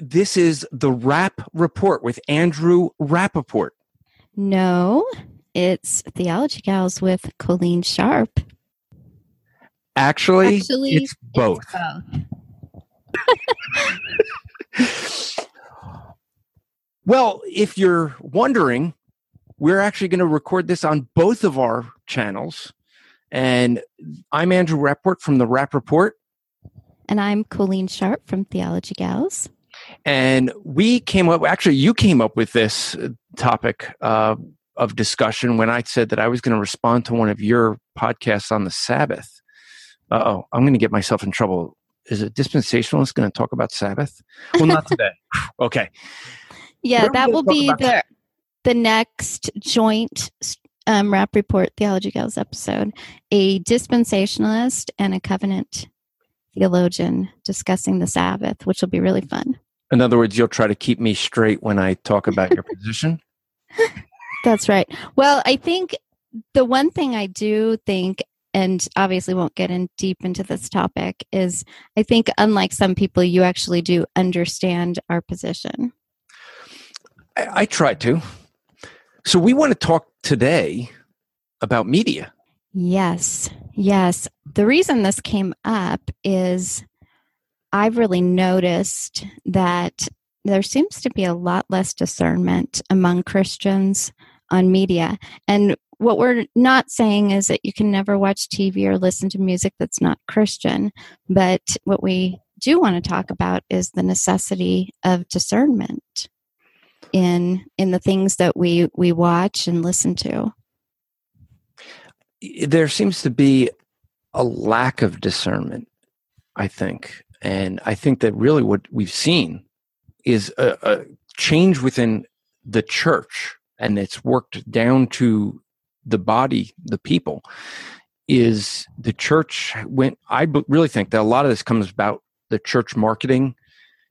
This is the Rap Report with Andrew Rappaport. No, it's Theology Gals with Colleen Sharp. Actually it's both. It's both. Well, if you're wondering, we're actually going to record this on both of our channels. And I'm Andrew Rappaport from the Rap Report. And I'm Colleen Sharp from Theology Gals. And we came up, actually you came up with this topic of discussion when I said that I was going to respond to one of your podcasts on the Sabbath. Uh-oh, I'm going to get myself in trouble. Is a dispensationalist going to talk about Sabbath? Well, not today. Okay. Yeah, that will be the next joint Rap Report Theology Gals episode. A dispensationalist and a covenant theologian discussing the Sabbath, which will be really fun. In other words, you'll try to keep me straight when I talk about your position? That's right. Well, I think the one thing I do think, and obviously won't get in deep into this topic, is I think unlike some people, you actually do understand our position. I try to. So we want to talk today about media. Yes. The reason this came up is I've really noticed that there seems to be a lot less discernment among Christians on media. And what we're not saying is that you can never watch TV or listen to music that's not Christian. But what we do want to talk about is the necessity of discernment in the things that we watch and listen to. There seems to be a lack of discernment, I think. And I think that really what we've seen is a change within the church, and it's worked down to the body, the people, is the church went. I really think that a lot of this comes about the church marketing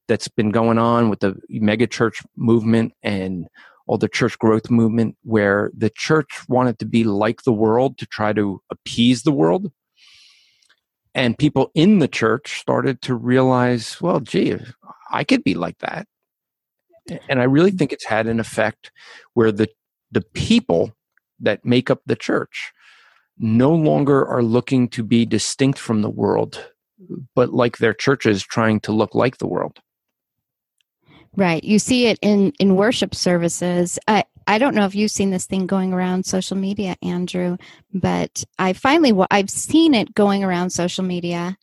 that's been going on with the megachurch movement and all the church growth movement, where the church wanted to be like the world to try to appease the world. And people in the church started to realize, well, gee, I could be like that. And I really think it's had an effect where the people that make up the church no longer are looking to be distinct from the world, but like their churches trying to look like the world. Right. You see it in worship services. I don't know if you've seen this thing going around social media, Andrew, but I've seen it going around social media,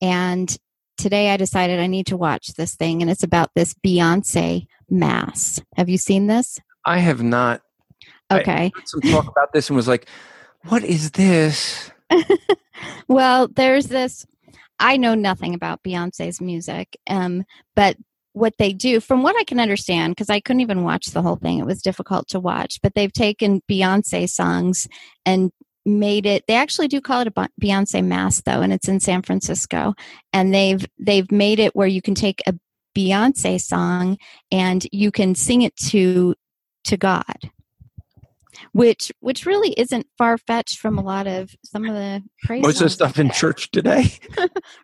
and today I decided I need to watch this thing, and it's about this Beyonce mass. Have you seen this? I have not. Okay. I heard some talk about this and was like, what is this? Well, there's this, I know nothing about Beyonce's music, but what they do, from what I can understand, because I couldn't even watch the whole thing. It was difficult to watch, but they've taken Beyonce songs and made it, they actually do call it a Beyonce mass though, and it's in San Francisco, and they've made it where you can take a Beyonce song and you can sing it to to God, which really isn't far-fetched from a lot of some of the praise. Most of the stuff in church today.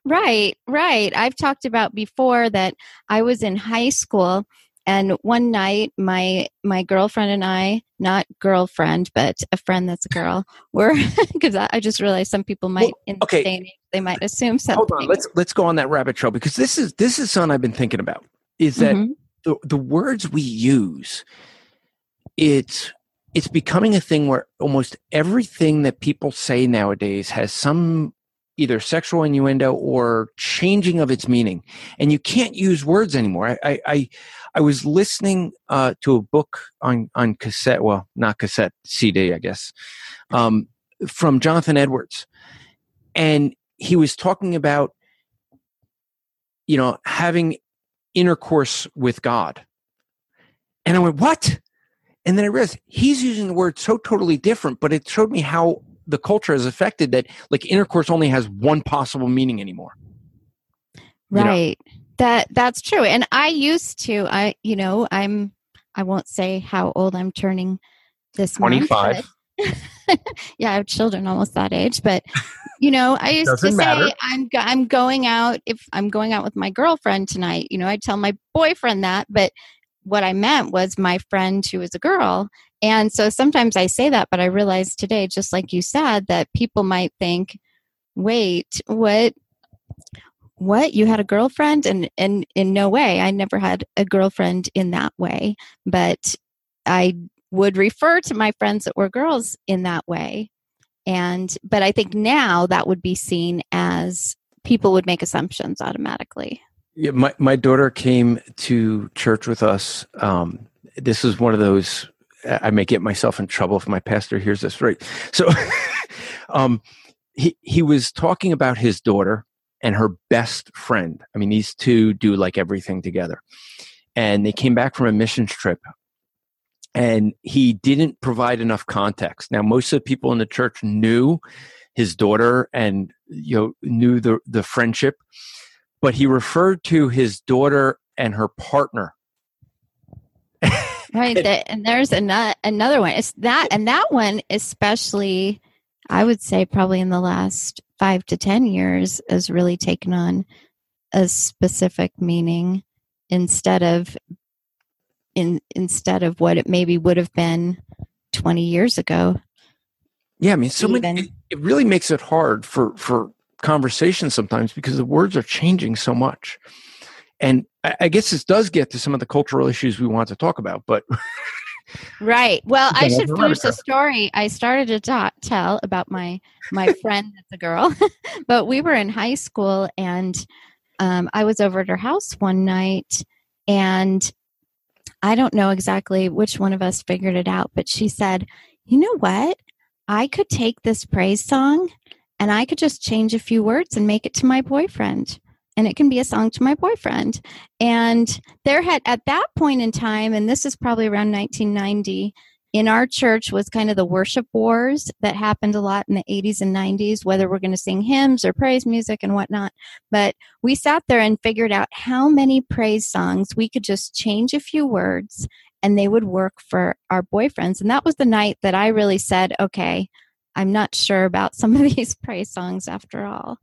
Right. I've talked about before that I was in high school, and one night my girlfriend and I, not girlfriend, but a friend that's a girl, were, because I just realized some people might, they might assume something. Hold on, let's go on that rabbit trail, because this is something I've been thinking about, is that the words we use, it's becoming a thing where almost everything that people say nowadays has some either sexual innuendo or changing of its meaning, and you can't use words anymore. I was listening to a book on cassette, well, not cassette, CD, I guess, from Jonathan Edwards, and he was talking about, having intercourse with God, and I went, what? And then I realized he's using the word so totally different, but it showed me how the culture has affected that, like, intercourse only has one possible meaning anymore. Right. That's true. And I used to, I won't say how old I'm turning this 25. Month. Yeah. I have children almost that age, but I used to say, matter. I'm going out. If I'm going out with my girlfriend tonight, I tell my boyfriend that, but what I meant was my friend who is a girl. And so sometimes I say that, but I realized today, just like you said, that people might think, wait, what? You had a girlfriend? And in no way, I never had a girlfriend in that way, but I would refer to my friends that were girls in that way. But I think now that would be seen as people would make assumptions automatically. Yeah, my daughter came to church with us. This is one of those, I may get myself in trouble if my pastor hears this, right? So he was talking about his daughter and her best friend. I mean, these two do like everything together. And they came back from a missions trip, and he didn't provide enough context. Now, most of the people in the church knew his daughter and knew the friendship. But he referred to his daughter and her partner. Right. And there's another one. It's that. And that one, especially, I would say probably in the last 5 to 10 years, has really taken on a specific meaning instead of what it maybe would have been 20 years ago. Yeah. I mean, it really makes it hard for conversations sometimes, because the words are changing so much. And I guess this does get to some of the cultural issues we want to talk about, but. Right. Well, I should finish the story I started to tell about my friend that's a girl, but we were in high school, and I was over at her house one night, and I don't know exactly which one of us figured it out, but she said, you know what? I could take this praise song and I could just change a few words and make it to my boyfriend. And it can be a song to my boyfriend. And there had, at that point in time, and this is probably around 1990, in our church was kind of the worship wars that happened a lot in the 80s and 90s, whether we're going to sing hymns or praise music and whatnot. But we sat there and figured out how many praise songs we could just change a few words and they would work for our boyfriends. And that was the night that I really said, okay, I'm not sure about some of these praise songs after all.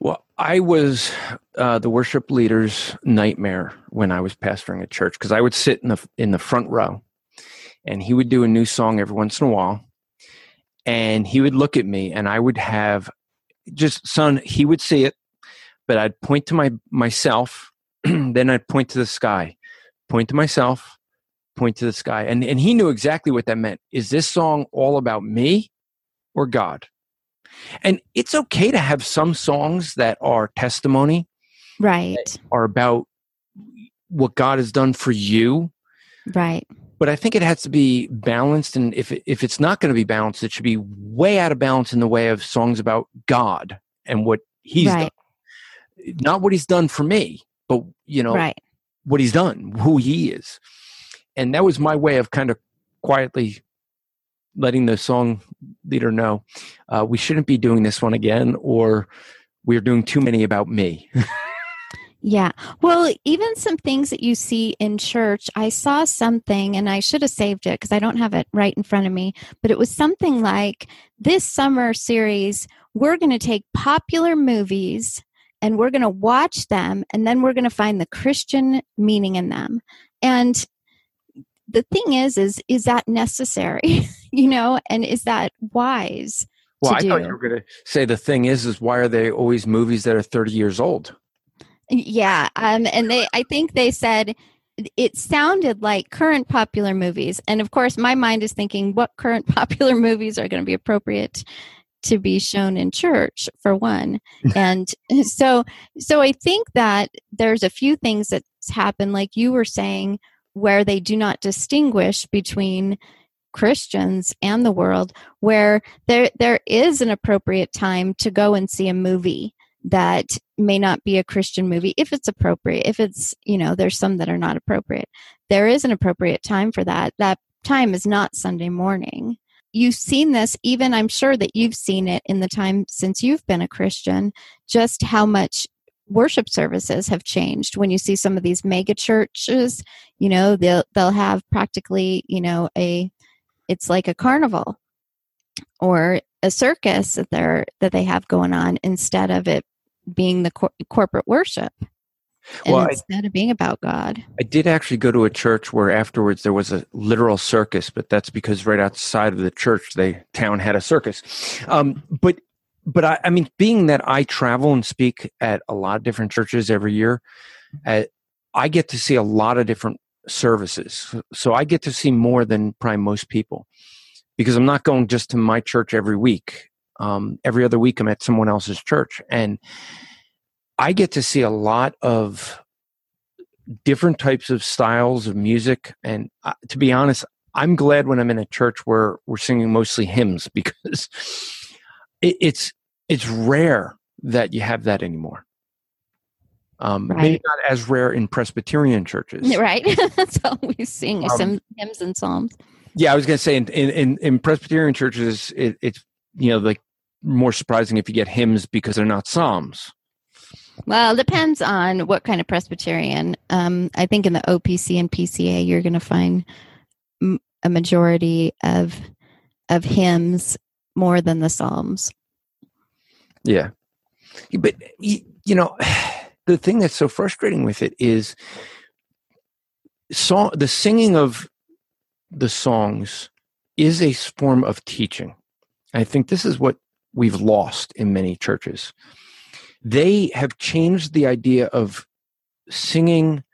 Well, I was the worship leader's nightmare when I was pastoring a church, because I would sit in the front row, and he would do a new song every once in a while, and he would look at me, and I would have he would see it, but I'd point to myself, then I'd point to the sky, point to myself, point to the sky. And he knew exactly what that meant. Is this song all about me or God? And it's okay to have some songs that are testimony, right? That are about what God has done for you, right? But I think it has to be balanced, and if it's not going to be balanced, it should be way out of balance in the way of songs about God and what He's done, not what He's done for me, but what He's done, who He is, and that was my way of kind of quietly letting the song leader know, we shouldn't be doing this one again, or we're doing too many about me. Yeah. Well, even some things that you see in church, I saw something and I should have saved it because I don't have it right in front of me, but it was something like this summer series, we're going to take popular movies and we're going to watch them and then we're going to find the Christian meaning in them. And the thing is that necessary, you know, and is that wise? Well, I thought you were going to say the thing is why are they always movies that are 30 years old? Yeah. And I think they said it sounded like current popular movies. And of course, my mind is thinking what current popular movies are going to be appropriate to be shown in church for one. And so I think that there's a few things that's happened, like you were saying, where they do not distinguish between Christians and the world, where there is an appropriate time to go and see a movie that may not be a Christian movie if it's appropriate, if it's, you know, there's some that are not appropriate. There is an appropriate time for that. That time is not Sunday morning. You've seen this, even I'm sure that you've seen it in the time since you've been a Christian, just how much worship services have changed. When you see some of these mega churches, you know, they'll have practically, you know, it's like a carnival or a circus that they have going on instead of it being the corporate worship, and instead of being about God. I did actually go to a church where afterwards there was a literal circus, but that's because right outside of the church, the town had a circus. But I mean, being that I travel and speak at a lot of different churches every year, I get to see a lot of different services. So I get to see more than probably most people because I'm not going just to my church every week. Every other week I'm at someone else's church, and I get to see a lot of different types of styles of music. And to be honest, I'm glad when I'm in a church where we're singing mostly hymns because it's rare that you have that anymore. Right. Maybe not as rare in Presbyterian churches. Right. That's all we sing is hymns and psalms. Yeah, I was going to say in Presbyterian churches, it's, you know, like more surprising if you get hymns because they're not psalms. Well, it depends on what kind of Presbyterian. I think in the OPC and PCA, you're going to find a majority of hymns more than the psalms. Yeah. But, you know, the thing that's so frustrating with it is the singing of the songs is a form of teaching. I think this is what we've lost in many churches. They have changed the idea of singing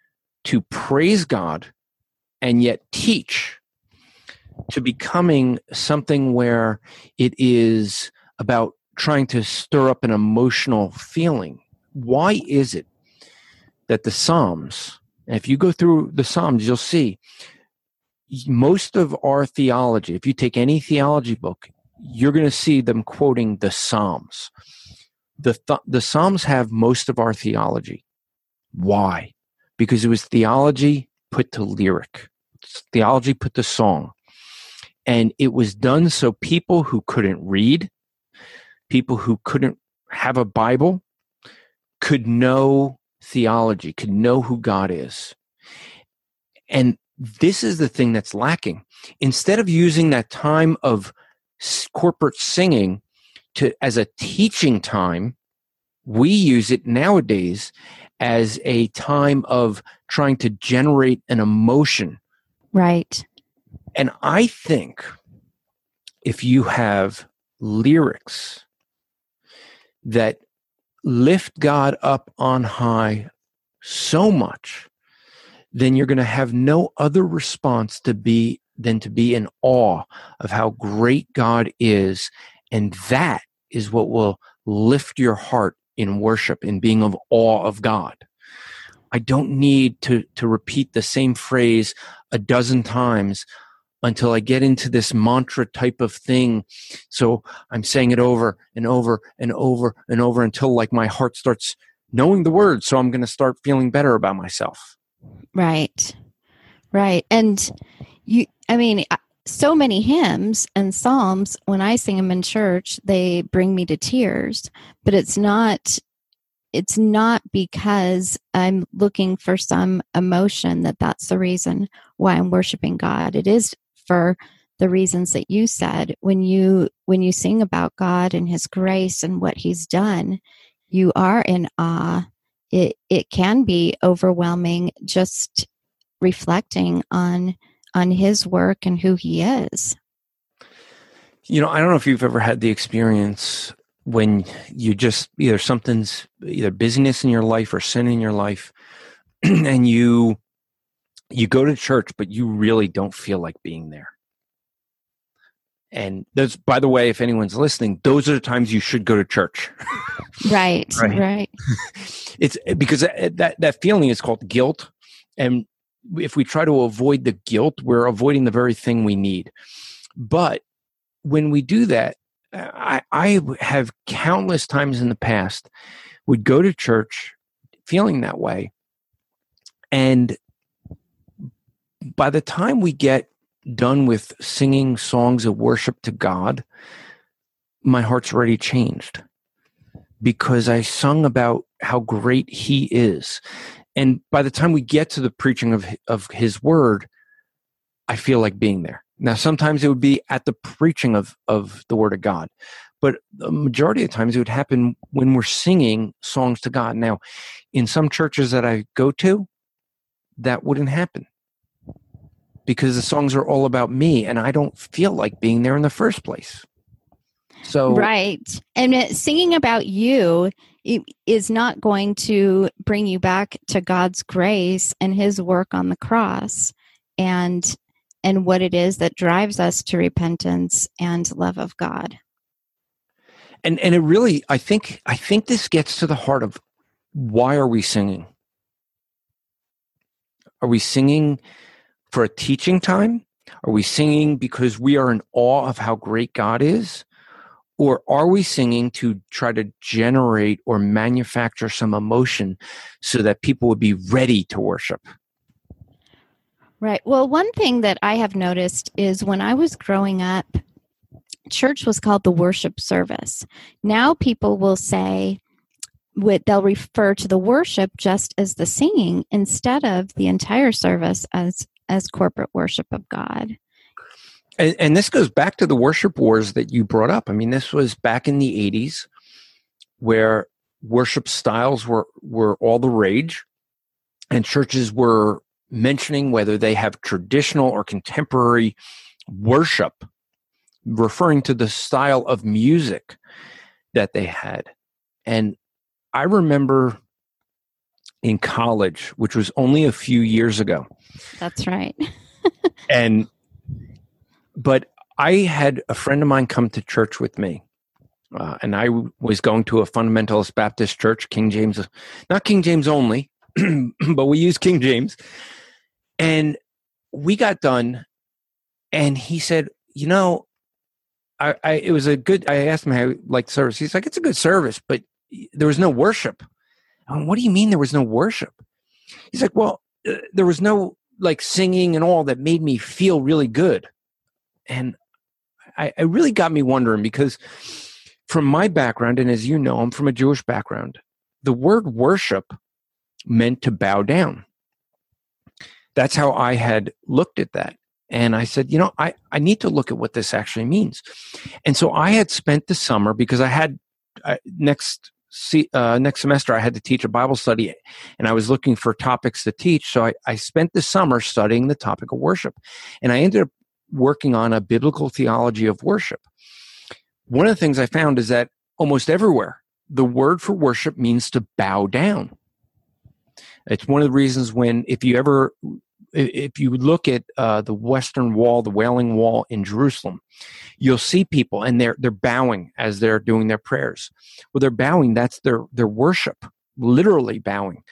to praise God and yet teach to becoming something where it is about trying to stir up an emotional feeling. Why is it that the Psalms, and if you go through the Psalms, you'll see most of our theology, if you take any theology book, you're going to see them quoting the Psalms. The Psalms have most of our theology. Why? Because it was theology put to lyric. It's theology put to song. And it was done so people who couldn't read, people who couldn't have a Bible, could know theology, could know who God is. And this is the thing that's lacking. Instead of using that time of corporate singing as a teaching time, we use it nowadays as a time of trying to generate an emotion. Right. And I think if you have lyrics that lift God up on high so much, then you're going to have no other response than to be in awe of how great God is. And that is what will lift your heart in worship, in being of awe of God. I don't need to repeat the same phrase a dozen times until I get into this mantra type of thing. So I'm saying it over and over and over and over until like my heart starts knowing the words. So I'm going to start feeling better about myself. Right. Right. And so many hymns and psalms, when I sing them in church, they bring me to tears, but it's not it's not because I'm looking for some emotion that that's the reason why I'm worshiping God. It is for the reasons that you said. When you sing about God and His grace and what He's done, you are in awe. It can be overwhelming just reflecting on His work and who He is. You know, I don't know if you've ever had the experience when you just either busyness in your life or sin in your life, and you go to church, but you really don't feel like being there. And those, by the way, if anyone's listening, those are the times you should go to church. Right. It's because that feeling is called guilt. And if we try to avoid the guilt, we're avoiding the very thing we need. But when we do that, I have countless times in the past would go to church feeling that way. And by the time we get done with singing songs of worship to God, my heart's already changed because I sung about how great He is. And by the time we get to the preaching of His word, I feel like being there. Now, sometimes it would be at the preaching of the Word of God, but the majority of times it would happen when we're singing songs to God. Now, in some churches that I go to, that wouldn't happen because the songs are all about me and I don't feel like being there in the first place. So right. And singing about you is not going to bring you back to God's grace and His work on the cross and what it is that drives us to repentance and love of God. And it really, I think this gets to the heart of why are we singing? Are we singing for a teaching time? Are we singing because we are in awe of how great God is? Or are we singing to try to generate or manufacture some emotion so that people would be ready to worship? Right. Well, one thing that I have noticed is when I was growing up, church was called the worship service. Now people will say, they'll refer to the worship just as the singing instead of the entire service as corporate worship of God. And this goes back to the worship wars that you brought up. I mean, this was back in the 80s where worship styles were all the rage and churches were mentioning whether they have traditional or contemporary worship, referring to the style of music that they had. And I remember in college, which was only a few years ago. That's right. But I had a friend of mine come to church with me. And I was going to a fundamentalist Baptist church, King James, not King James only, but we used King James. And we got done, and he said, you know, I asked him how he liked service. He's like, it's a good service, but there was no worship. I'm like, what do you mean there was no worship? He's like, well, there was no like singing and all that made me feel really good. And it really got me wondering because from my background, and as you know, I'm from a Jewish background, the word worship meant to bow down. That's how I had looked at that. And I said, you know, I need to look at what this actually means. And so I had spent the summer because I had next semester I had to teach a Bible study and I was looking for topics to teach. So I spent the summer studying the topic of worship. And I ended up working on a biblical theology of worship. One of the things I found is that almost everywhere, the word for worship means to bow down. It's one of the reasons when, if you look at the Western Wall, the Wailing Wall in Jerusalem, you'll see people and they're bowing as they're doing their prayers. Well, they're bowing. That's their worship, literally bowing.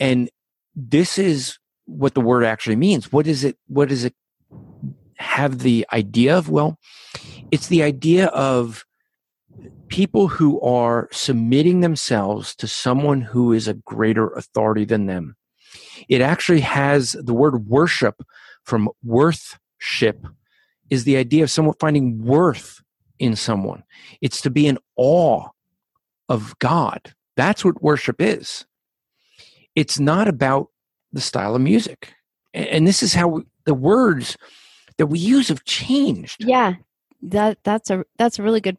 And this is what the word actually means. What does it have the idea of? Well, it's the idea of people who are submitting themselves to someone who is a greater authority than them. It actually has the word worship from worth-ship is the idea of someone finding worth in someone. It's to be in awe of God. That's what worship is. It's not about the style of music. And this is how the words that we use have changed. Yeah, that's a really good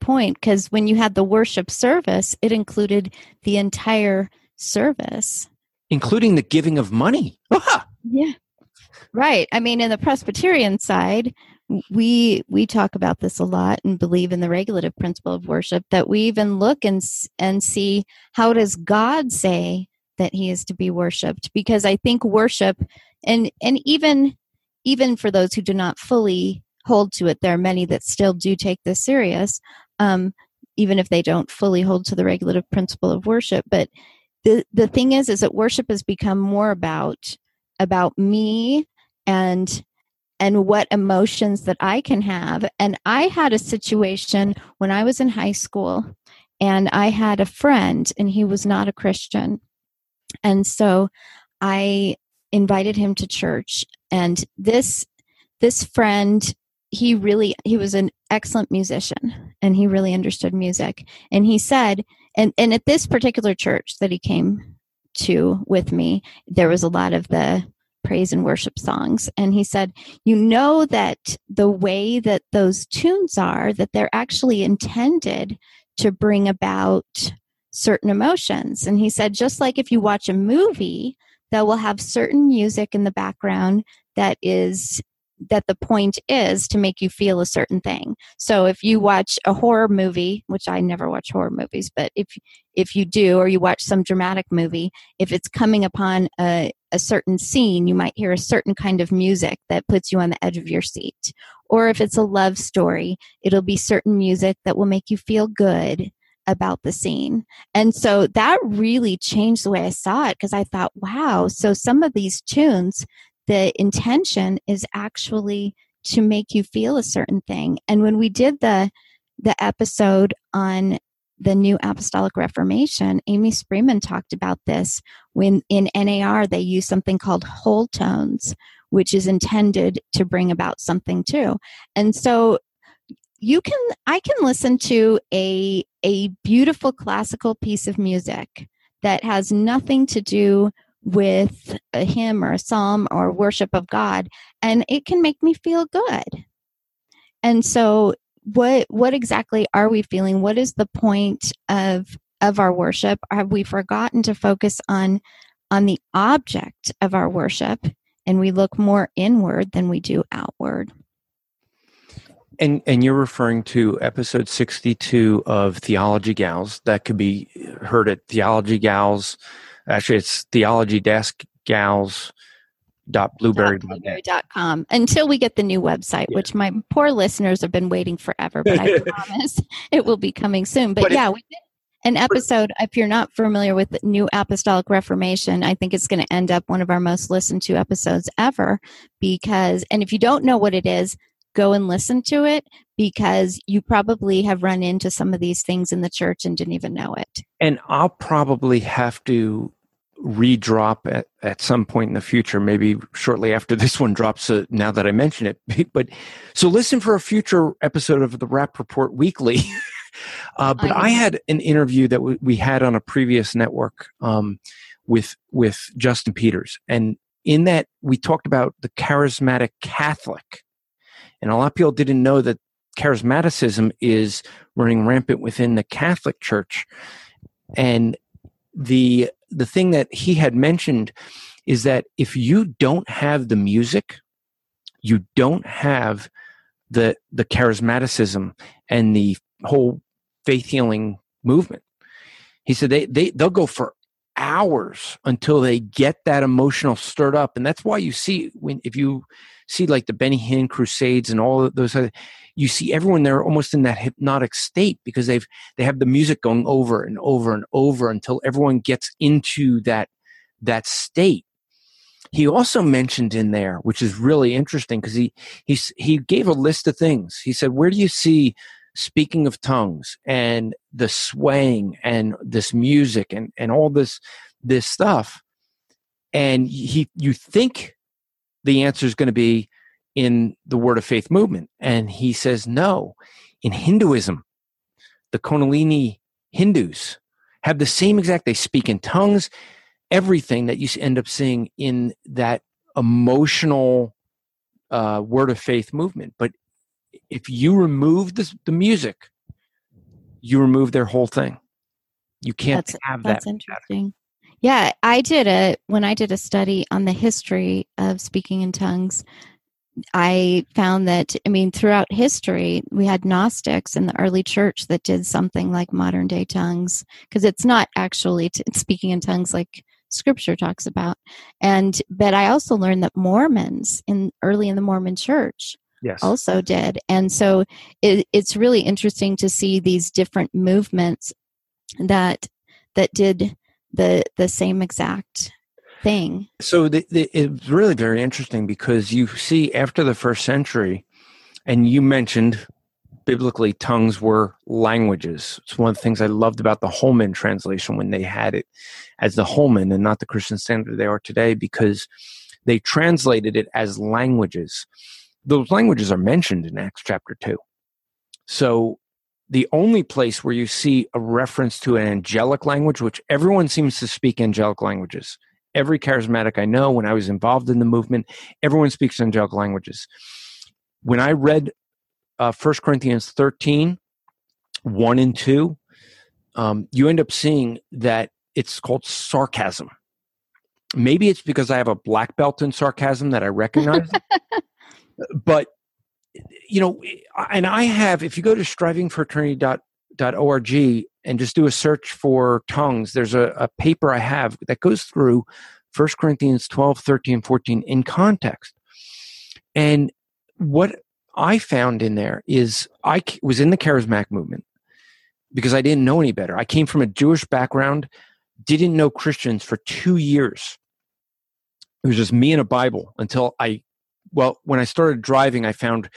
point. Because when you had the worship service, it included the entire service, including the giving of money. Yeah, right. I mean, in the Presbyterian side, we talk about this a lot and believe in the regulative principle of worship. That we even look and see, how does God say that He is to be worshipped? Because I think worship, and even for those who do not fully hold to it, there are many that still do take this serious, even if they don't fully hold to the regulative principle of worship. But the thing is that worship has become more about me and what emotions that I can have. And I had a situation when I was in high school, and I had a friend, and he was not a Christian. And so I invited him to church, and this friend, he was an excellent musician, and he really understood music. And he said, and at this particular church that he came to with me, there was a lot of the praise and worship songs. And he said, you know that the way that those tunes are, that they're actually intended to bring about certain emotions. And he said, just like if you watch a movie, that will have certain music in the background that the point is to make you feel a certain thing. So if you watch a horror movie, which I never watch horror movies, but if you do, or you watch some dramatic movie, if it's coming upon a certain scene, you might hear a certain kind of music that puts you on the edge of your seat. Or if it's a love story, it'll be certain music that will make you feel good about the scene. And so that really changed the way I saw it, because I thought, wow, so some of these tunes, the intention is actually to make you feel a certain thing. And when we did the episode on the New Apostolic Reformation, Amy Spreeman talked about this, when in NAR they use something called whole tones, which is intended to bring about something too. And so I can listen to a beautiful classical piece of music that has nothing to do with a hymn or a psalm or worship of God, and it can make me feel good. And so what exactly are we feeling? What is the point of our worship? Have we forgotten to focus on the object of our worship, and we look more inward than we do outward? And you're referring to episode 62 of Theology Gals. That could be heard at Theology Gals. Actually, it's theology-gals.blueberry.com until we get the new website, which my poor listeners have been waiting forever, but I promise it will be coming soon. But we did an episode. If you're not familiar with the New Apostolic Reformation, I think it's going to end up one of our most listened to episodes ever, and if you don't know what it is, go and listen to it, because you probably have run into some of these things in the church and didn't even know it. And I'll probably have to redrop at some point in the future, maybe shortly after this one drops, now that I mention it. But so listen for a future episode of the Rap Report Weekly. But I had an interview that we had on a previous network with Justin Peters. And in that, we talked about the charismatic Catholic. And a lot of people didn't know that charismaticism is running rampant within the Catholic Church. And the thing that he had mentioned is that if you don't have the music, you don't have the charismaticism and the whole faith healing movement. He said they'll go for hours until they get that emotional stirred up. And that's why you see, if you see like the Benny Hinn Crusades and all of those, you see everyone there almost in that hypnotic state, because they have the music going over and over and over until everyone gets into that state. He also mentioned in there, which is really interesting, because he gave a list of things. He said, where do you see speaking of tongues and the swaying and this music and all this stuff? And you think the answer is going to be in the Word of Faith movement. And he says, no, in Hinduism, the Kundalini Hindus, have the same exact, they speak in tongues, everything that you end up seeing in that emotional word of faith movement. But if you remove the music, you remove their whole thing. You can't have that. That's interesting. Yeah, when I did a study on the history of speaking in tongues, I found that, throughout history, we had Gnostics in the early church that did something like modern day tongues, because it's not actually speaking in tongues like Scripture talks about. But I also learned that Mormons early in the Mormon church also did. And so it's really interesting to see these different movements that did the same exact thing. So it's really very interesting, because you see after the first century, and you mentioned biblically tongues were languages. It's one of the things I loved about the Holman translation when they had it as the Holman and not the Christian Standard they are today, because they translated it as languages. Those languages are mentioned in Acts chapter 2. So the only place where you see a reference to an angelic language, which everyone seems to speak angelic languages. Every charismatic I know, when I was involved in the movement, everyone speaks angelic languages. When I read 1 Corinthians 13, 1 and 2, you end up seeing that it's called sarcasm. Maybe it's because I have a black belt in sarcasm that I recognize. But, and I have, if you go to strivingfraternity.org and just do a search for tongues, there's a paper I have that goes through 1 Corinthians 12, 13, 14 in context. And what I found in there is I was in the charismatic movement because I didn't know any better. I came from a Jewish background, didn't know Christians for 2 years. It was just me and a Bible until when I started driving, I found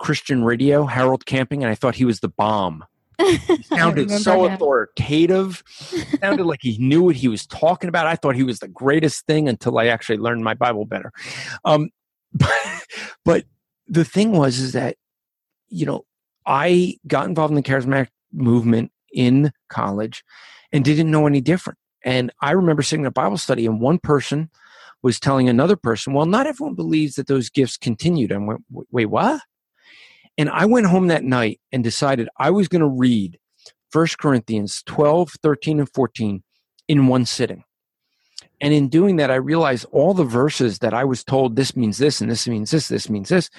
Christian radio, Harold Camping, and I thought he was the bomb. He sounded so authoritative. Sounded like he knew what he was talking about. I thought he was the greatest thing until I actually learned my Bible better. But the thing was that, I got involved in the charismatic movement in college and didn't know any different. And I remember sitting in a Bible study, and one person was telling another person, well, not everyone believes that those gifts continued. And I went, wait, what? And I went home that night and decided I was going to read 1 Corinthians 12, 13, and 14 in one sitting. And in doing that, I realized all the verses that I was told, this means this, and this means this, this means this.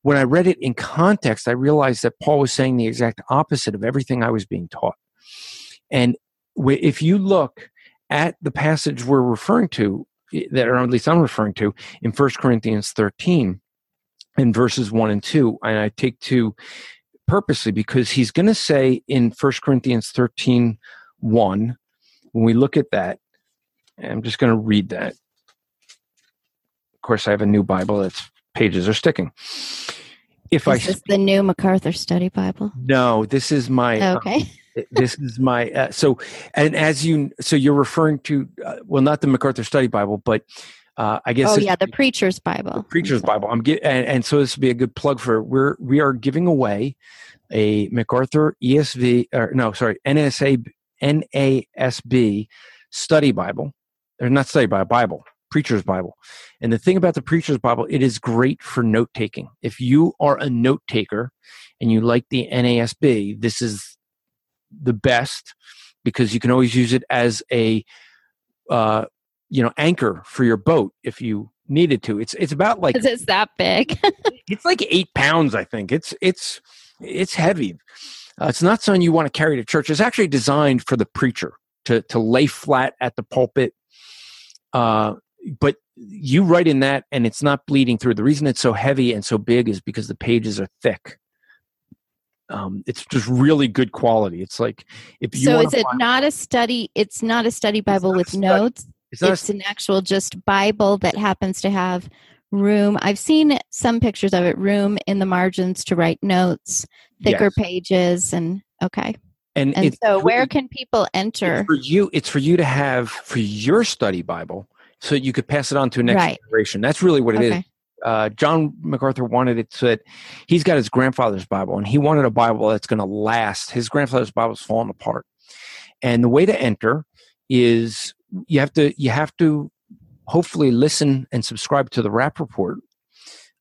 When I read it in context, I realized that Paul was saying the exact opposite of everything I was being taught. And if you look at the passage we're referring to, or at least I'm referring to, in 1 Corinthians 13, in verses 1 and 2, and I take 2 purposely because he's going to say in 1 Corinthians 13, 1, when we look at that, and I'm just going to read that. Of course, I have a new Bible that's pages are sticking. Is this the new MacArthur Study Bible? No, this is my... Okay. This is my... So you're referring to, not the MacArthur Study Bible, but... the Preacher's Bible. The Preacher's Bible. So this would be a good plug for we are giving away a MacArthur NASB Study Bible, or not Study Bible, Bible, Preacher's Bible. And the thing about the Preacher's Bible, it is great for note taking. If you are a note taker and you like the NASB, this is the best because you can always use it as a anchor for your boat if you needed to. It's about like... Because it's that big. It's like 8 pounds, I think. It's heavy. It's not something you want to carry to church. It's actually designed for the preacher to lay flat at the pulpit. But you write in that and it's not bleeding through. The reason it's so heavy and so big is because the pages are thick. It's just really good quality. It's like... It's not a study Bible with notes? It's an actual just Bible that happens to have room. I've seen some pictures of it, room in the margins to write notes, thicker pages, and okay. And so where can people enter? It's for you to have for your study Bible so you could pass it on to the next generation. That's really what it is. John MacArthur wanted it so that he's got his grandfather's Bible, and he wanted a Bible that's going to last. His grandfather's Bible's falling apart. And the way to enter is you have to hopefully listen and subscribe to the Rap Report.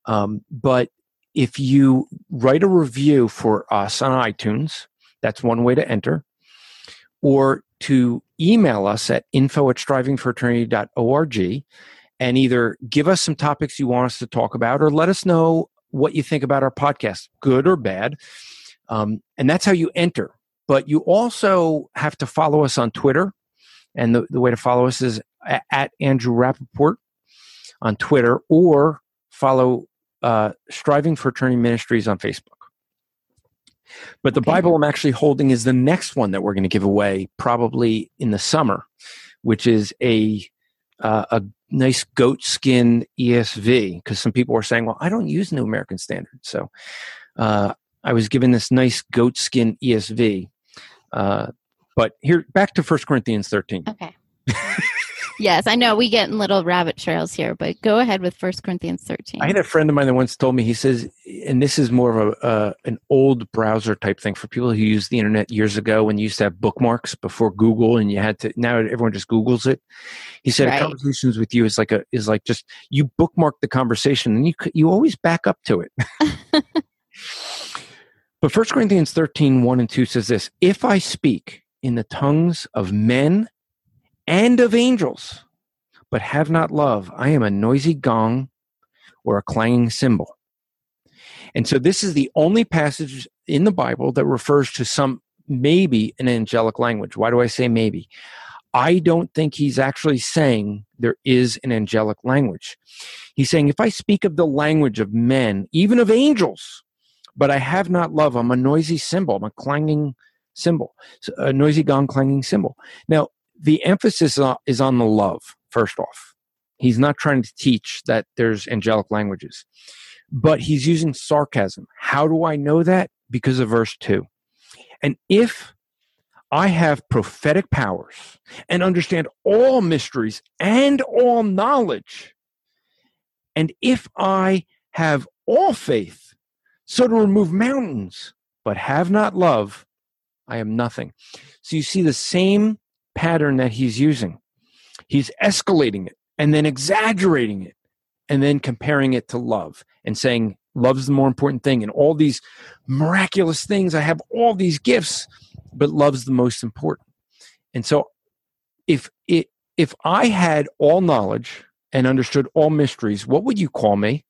But if you write a review for us on iTunes, that's one way to enter, or to email us at info@strivingfraternity.org and either give us some topics you want us to talk about or let us know what you think about our podcast, good or bad. And that's how you enter. But you also have to follow us on Twitter. And the way to follow us is at Andrew Rappaport on Twitter, or follow Striving Fraternity Ministries on Facebook. But the Bible I'm actually holding is the next one that we're going to give away probably in the summer, which is a nice goat skin ESV, because some people were saying, well, I don't use New American Standard. So I was given this nice goat skin ESV. But here, back to 1 Corinthians 13. Okay. Yes, I know we get in little rabbit trails here, but go ahead with 1 Corinthians 13. I had a friend of mine that once told me, he says, and this is more of an old browser type thing for people who used the internet years ago when you used to have bookmarks before Google, and you had to, now everyone just Googles it. He said, right. Conversations with you is like just, you bookmark the conversation and you always back up to it. But 1 Corinthians 13, 1 and 2 says this, if I speak in the tongues of men and of angels, but have not love, I am a noisy gong or a clanging cymbal. And so this is the only passage in the Bible that refers to some, maybe an angelic language. Why do I say maybe? I don't think he's actually saying there is an angelic language. He's saying, if I speak of the language of men, even of angels, but I have not love, I'm a noisy cymbal, I'm a clanging cymbal, a noisy gong, clanging cymbal. Now, the emphasis is on the love, first off. He's not trying to teach that there's angelic languages, but he's using sarcasm. How do I know that? Because of verse 2. And if I have prophetic powers and understand all mysteries and all knowledge, and if I have all faith, so to remove mountains, but have not love, I am nothing. So you see the same pattern that he's using. He's escalating it and then exaggerating it and then comparing it to love and saying love's the more important thing, and all these miraculous things, I have all these gifts, but love's the most important. And so if I had all knowledge and understood all mysteries, what would you call me?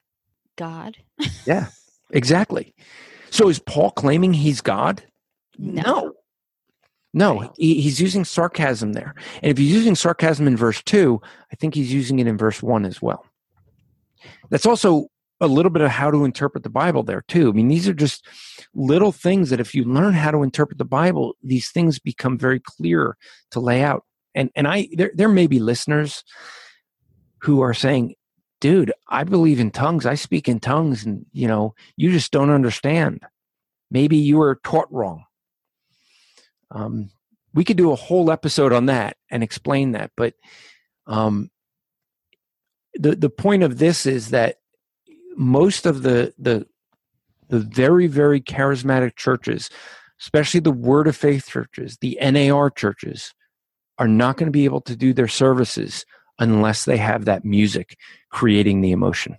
God. Yeah, exactly. So is Paul claiming he's God? No, he's using sarcasm there. And if he's using sarcasm in verse 2, I think he's using it in verse 1 as well. That's also a little bit of how to interpret the Bible there too. I mean, these are just little things that if you learn how to interpret the Bible, these things become very clear to lay out. And there may be listeners who are saying, dude, I believe in tongues. I speak in tongues, and you just don't understand. Maybe you were taught wrong. We could do a whole episode on that and explain that, but the point of this is that most of the very, very charismatic churches, especially the Word of Faith churches, the NAR churches, are not going to be able to do their services unless they have that music creating the emotion.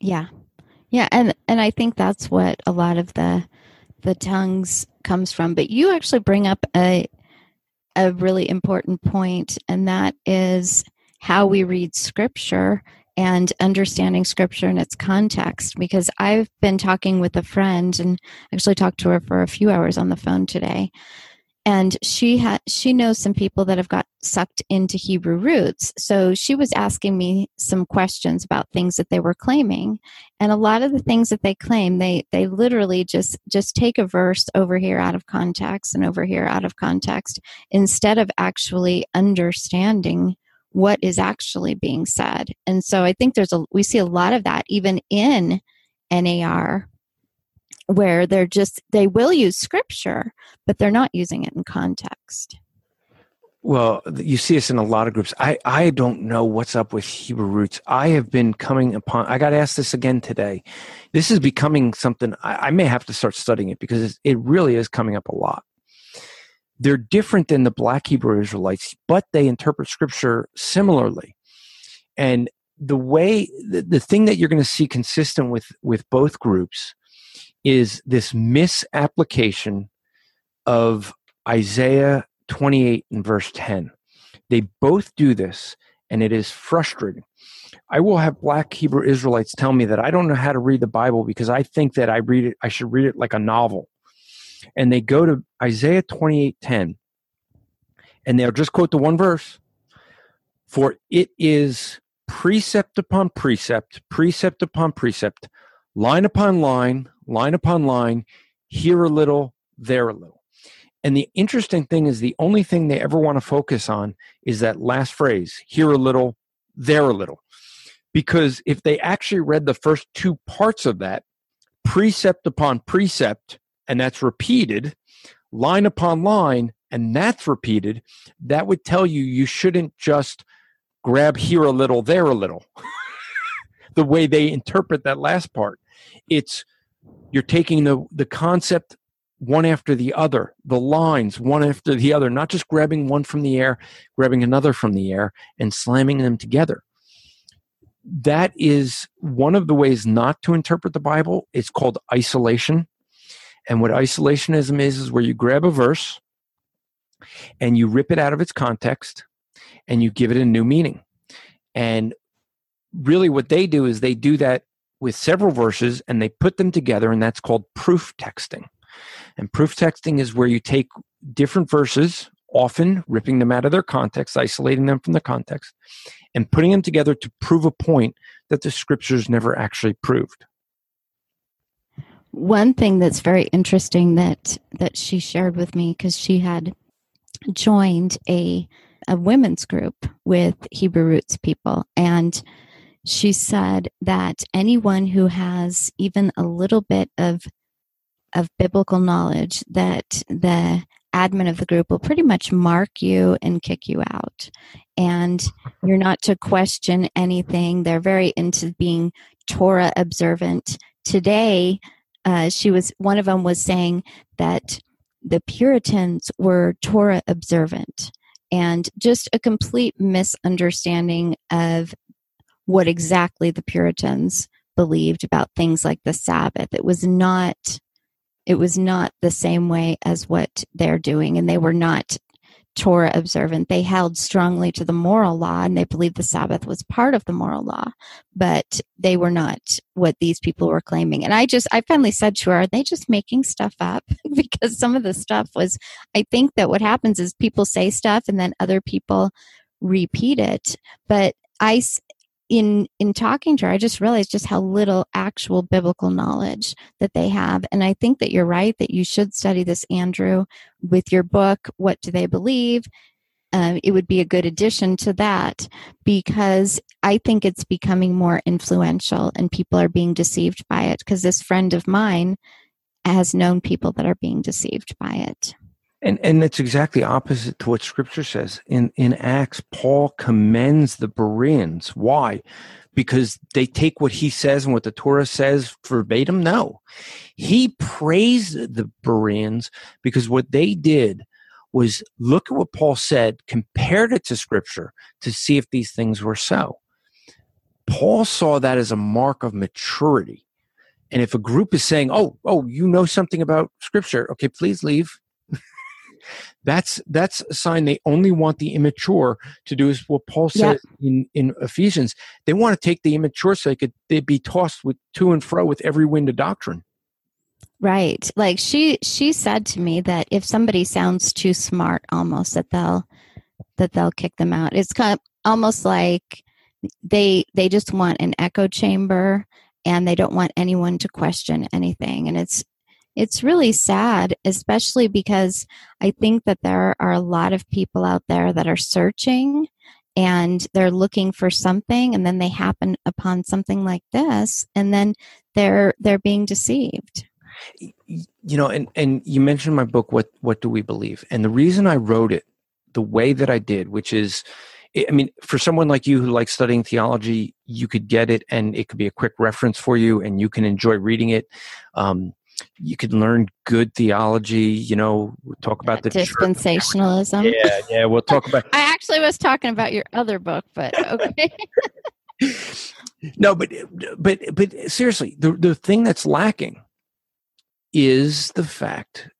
Yeah, and I think that's what a lot of the tongues comes from. But you actually bring up a really important point, and that is how we read Scripture and understanding Scripture in its context. Because I've been talking with a friend, and actually talked to her for a few hours on the phone today, and she knows some people that have got sucked into Hebrew Roots. So she was asking me some questions about things that they were claiming. And a lot of the things that they claim, they literally just take a verse over here out of context and over here out of context, instead of actually understanding what is actually being said. And so I think we see a lot of that even in NAR, where they will use Scripture, but they're not using it in context. Well, you see us in a lot of groups. I don't know what's up with Hebrew Roots. I got asked this again today. This is becoming something, I may have to start studying it, because it really is coming up a lot. They're different than the Black Hebrew Israelites, but they interpret Scripture similarly. And the way, the thing that you're going to see consistent with both groups is this misapplication of Isaiah 28 and verse 10. They both do this, and it is frustrating. I will have Black Hebrew Israelites tell me that I don't know how to read the Bible because I think that I should read it like a novel. And they go to Isaiah 28:10, and they'll just quote the one verse. For it is precept upon precept, precept upon precept, line upon line, line upon line, here a little, there a little. And the interesting thing is the only thing they ever want to focus on is that last phrase, here a little, there a little. Because if they actually read the first two parts of that, precept upon precept, and that's repeated, line upon line, and that's repeated, that would tell you you shouldn't just grab here a little, there a little, the way they interpret that last part. It's you're taking the concept one after the other, the lines one after the other, not just grabbing one from the air, grabbing another from the air, and slamming them together. That is one of the ways not to interpret the Bible. It's called isolation. And what isolationism is where you grab a verse and you rip it out of its context and you give it a new meaning. And really what they do is they do that with several verses and they put them together, and that's called proof texting. And proof texting is where you take different verses, often ripping them out of their context, isolating them from the context, and putting them together to prove a point that the Scriptures never actually proved. One thing that's very interesting that she shared with me, because she had joined a women's group with Hebrew Roots people, and she said that anyone who has even a little bit of biblical knowledge, that the admin of the group will pretty much mark you and kick you out, and you're not to question anything. They're very into being Torah observant. Today, one of them was saying that the Puritans were Torah observant, and just a complete misunderstanding of what exactly the Puritans believed about things like the Sabbath. It was not the same way as what they're doing, and they were not Torah observant. They held strongly to the moral law, and they believed the Sabbath was part of the moral law, but they were not what these people were claiming. And I finally said to her, are they just making stuff up? Because some of the stuff was, I think that what happens is people say stuff and then other people repeat it. But in talking to her, I just realized just how little actual biblical knowledge that they have. And I think that you're right, that you should study this, Andrew, with your book, What Do They Believe? It would be a good addition to that, because I think it's becoming more influential and people are being deceived by it, because this friend of mine has known people that are being deceived by it. And that's exactly opposite to what Scripture says. In Acts, Paul commends the Bereans. Why? Because they take what he says and what the Torah says verbatim? No. He praised the Bereans because what they did was look at what Paul said, compared it to Scripture to see if these things were so. Paul saw that as a mark of maturity. And if a group is saying, oh, you know something about Scripture, okay, please leave. That's a sign they only want the immature to do is what Paul said in Ephesians. They want to take the immature so they'd be tossed to and fro with every wind of doctrine. Right. Like she said to me that if somebody sounds too smart, almost that they'll kick them out. It's kind of almost like they just want an echo chamber and they don't want anyone to question anything. And it's really sad, especially because I think that there are a lot of people out there that are searching and they're looking for something, and then they happen upon something like this, and then they're being deceived. You know, and you mentioned my book, What Do We Believe? And the reason I wrote it the way that I did, which is, I mean, for someone like you who likes studying theology, you could get it and it could be a quick reference for you and you can enjoy reading it. you can learn good theology, you know, we'll talk about the dispensationalism. Church. Yeah, we'll talk about. I actually was talking about your other book, but okay. No, but seriously, the thing that's lacking is the fact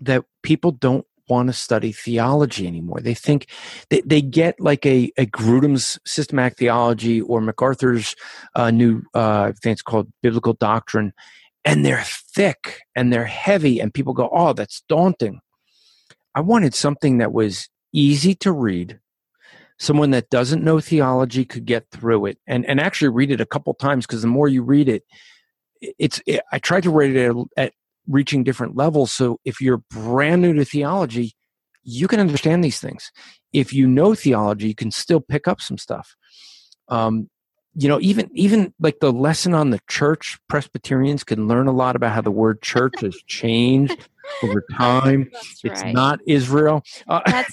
that people don't want to study theology anymore. They think they get like a Grudem's Systematic Theology or MacArthur's new, I think it's called Biblical Doctrine, and they're thick and they're heavy, and people go, oh, that's daunting. I wanted something that was easy to read. Someone that doesn't know theology could get through it and actually read it a couple times, because the more you read it, I tried to read it at reaching different levels. So if you're brand new to theology, you can understand these things. If you know theology, you can still pick up some stuff. You know, even like the lesson on the church, Presbyterians can learn a lot about how the word church has changed over time. That's right. It's not Israel. That's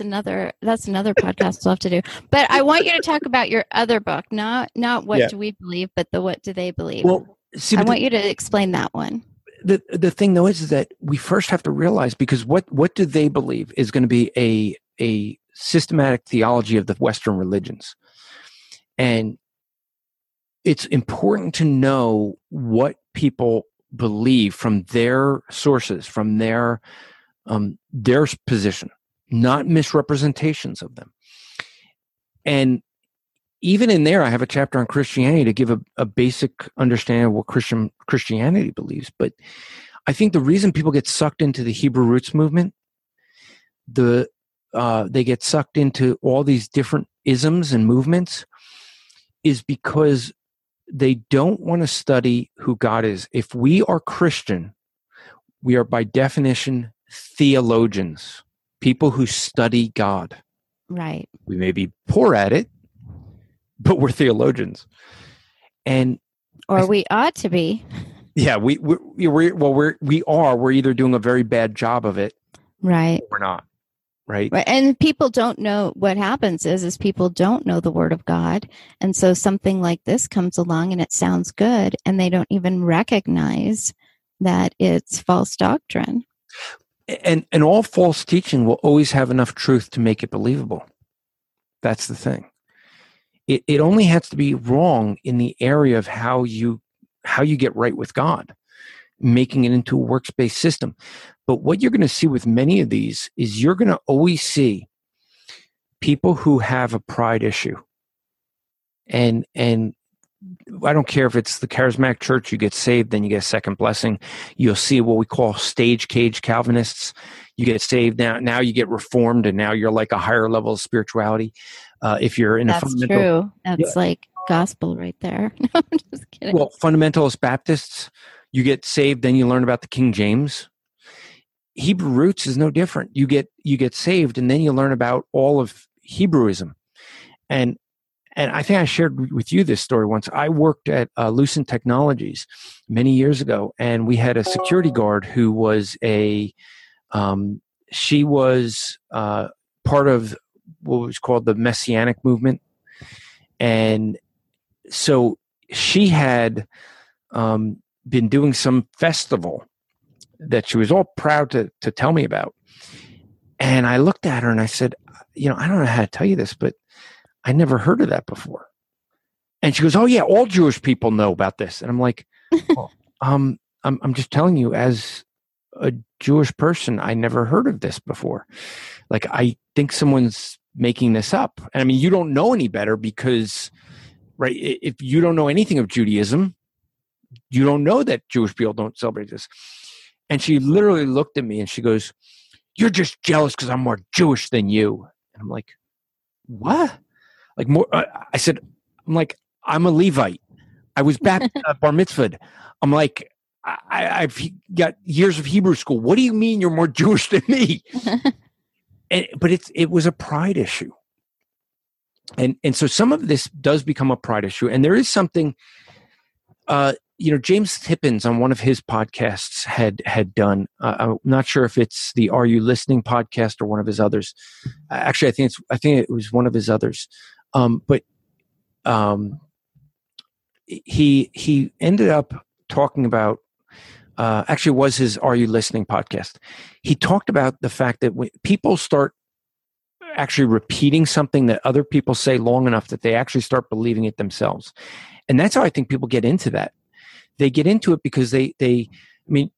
another podcast we'll have to do. But I want you to talk about your other book, not what do we believe, but the what do they believe. Well, see, I want you to explain that one. The thing though is that we first have to realize, because what do they believe is going to be a systematic theology of the Western religions, and it's important to know what people believe from their sources, from their position. Not misrepresentations of them. And even in there, I have a chapter on Christianity to give a basic understanding of what Christianity believes. But I think the reason people get sucked into the Hebrew Roots movement, they get sucked into all these different isms and movements, is because they don't want to study who God is. If we are Christian, we are by definition theologians. People who study God. Right. We may be poor at it, but we're theologians. Or we ought to be. Yeah, we are. We're either doing a very bad job of it. Right. Or we're not. Right. And people don't know what happens is people don't know the word of God. And so something like this comes along and it sounds good, and they don't even recognize that it's false doctrine. And all false teaching will always have enough truth to make it believable. That's the thing. It only has to be wrong in the area of how you get right with God, making it into a works-based system. But what you're going to see with many of these is you're going to always see people who have a pride issue. And I don't care if it's the charismatic church, you get saved, then you get a second blessing. You'll see what we call stage cage Calvinists. You get saved now you get reformed, and now you're like a higher level of spirituality. If you're in that's a true. That's like gospel right there. No, I'm just kidding. Well, fundamentalist Baptists, you get saved, then you learn about the King James. Hebrew Roots is no different. You get saved, and then you learn about all of Hebrewism. And I think I shared with you this story once. I worked at Lucent Technologies many years ago, and we had a security guard who was she was part of what was called the Messianic movement. And so she had been doing some festival that she was all proud to tell me about. And I looked at her and I said, you know, I don't know how to tell you this, but I never heard of that before. And she goes, oh yeah, all Jewish people know about this. And I'm like, well, I'm just telling you, as a Jewish person, I never heard of this before. Like, I think someone's making this up. And I mean, you don't know any better, because, right, if you don't know anything of Judaism, you don't know that Jewish people don't celebrate this. And she literally looked at me and she goes, you're just jealous because I'm more Jewish than you. And I'm like, what? Like more, I said, I'm like, I'm a Levite. I was baptized bar mitzvahed. I'm like, I've got years of Hebrew school. What do you mean you're more Jewish than me? But it was a pride issue. And so some of this does become a pride issue. And there is something, you know, James Tippins on one of his podcasts had done. I'm not sure if it's the Are You Listening podcast or one of his others. Actually, I think it was one of his others. But he ended up talking about actually was his Are You Listening podcast. He talked about the fact that when people start actually repeating something that other people say long enough that they actually start believing it themselves. And that's how I think people get into that. They get into it because they I mean,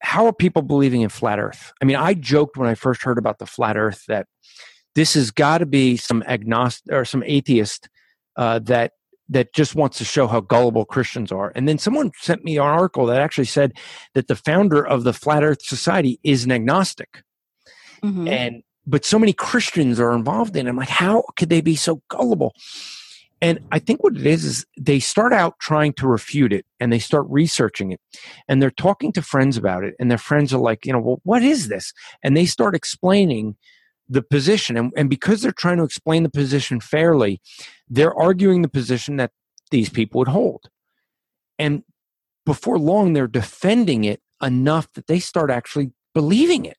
how are people believing in flat earth? I mean, I joked when I first heard about the flat earth that this has got to be some agnostic or some atheist that just wants to show how gullible Christians are. And then someone sent me an article that actually said that the founder of the Flat Earth Society is an agnostic. Mm-hmm. But so many Christians are involved in it. I'm like, how could they be so gullible? And I think what it is they start out trying to refute it and they start researching it and they're talking to friends about it. And their friends are like, you know, well, what is this? And they start explaining the position. And because they're trying to explain the position fairly, they're arguing the position that these people would hold. And before long, they're defending it enough that they start actually believing it.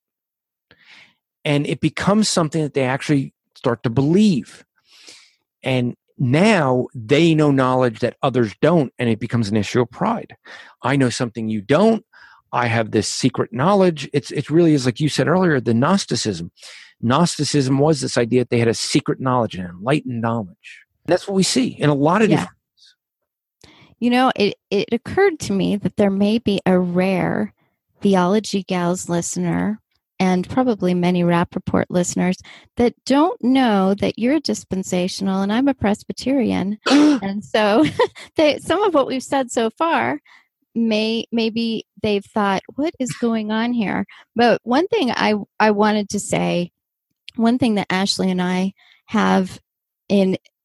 And it becomes something that they actually start to believe. And now they know knowledge that others don't, and it becomes an issue of pride. I know something you don't. I have this secret knowledge. It really is, like you said earlier, the Gnosticism. Gnosticism was this idea that they had a secret knowledge and enlightened knowledge. And that's what we see in a lot of different things. You know, it occurred to me that there may be a rare Theology Gals listener and probably many Rap Report listeners that don't know that you're a dispensational and I'm a Presbyterian. And so some of what we've said so far maybe they've thought, what is going on here? But one thing I wanted to say, one thing that Ashley and I have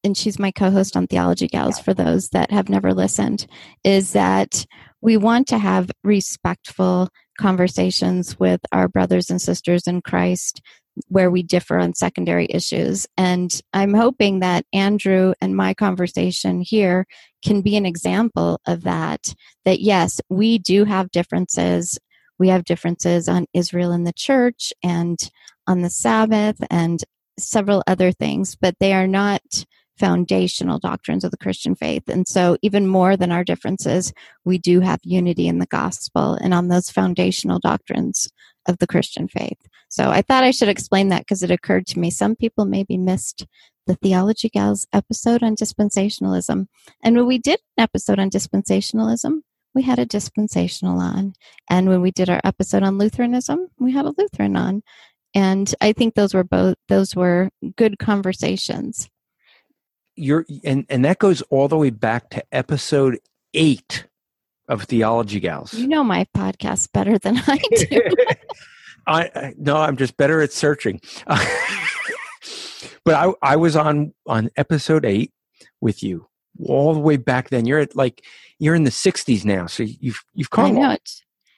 and she's my co-host on Theology Gals for those that have never listened, is that we want to have respectful conversations with our brothers and sisters in Christ where we differ on secondary issues. And I'm hoping that Andrew and my conversation here can be an example of that yes, we do have differences. We have differences on Israel and the church and on the Sabbath and several other things, but they are not foundational doctrines of the Christian faith. And so even more than our differences, we do have unity in the gospel and on those foundational doctrines of the Christian faith. So I thought I should explain that because it occurred to me. Some people maybe missed the Theology Gals episode on dispensationalism. And when we did an episode on dispensationalism, we had a dispensational on. And when we did our episode on Lutheranism, we had a Lutheran on. And I think those were good conversations. And that goes all the way back to episode 8 of Theology Gals. You know my podcast better than I do. No, I'm just better at searching. But I was on episode 8 with you all the way back then. You're in the 60s now, so you've come. I know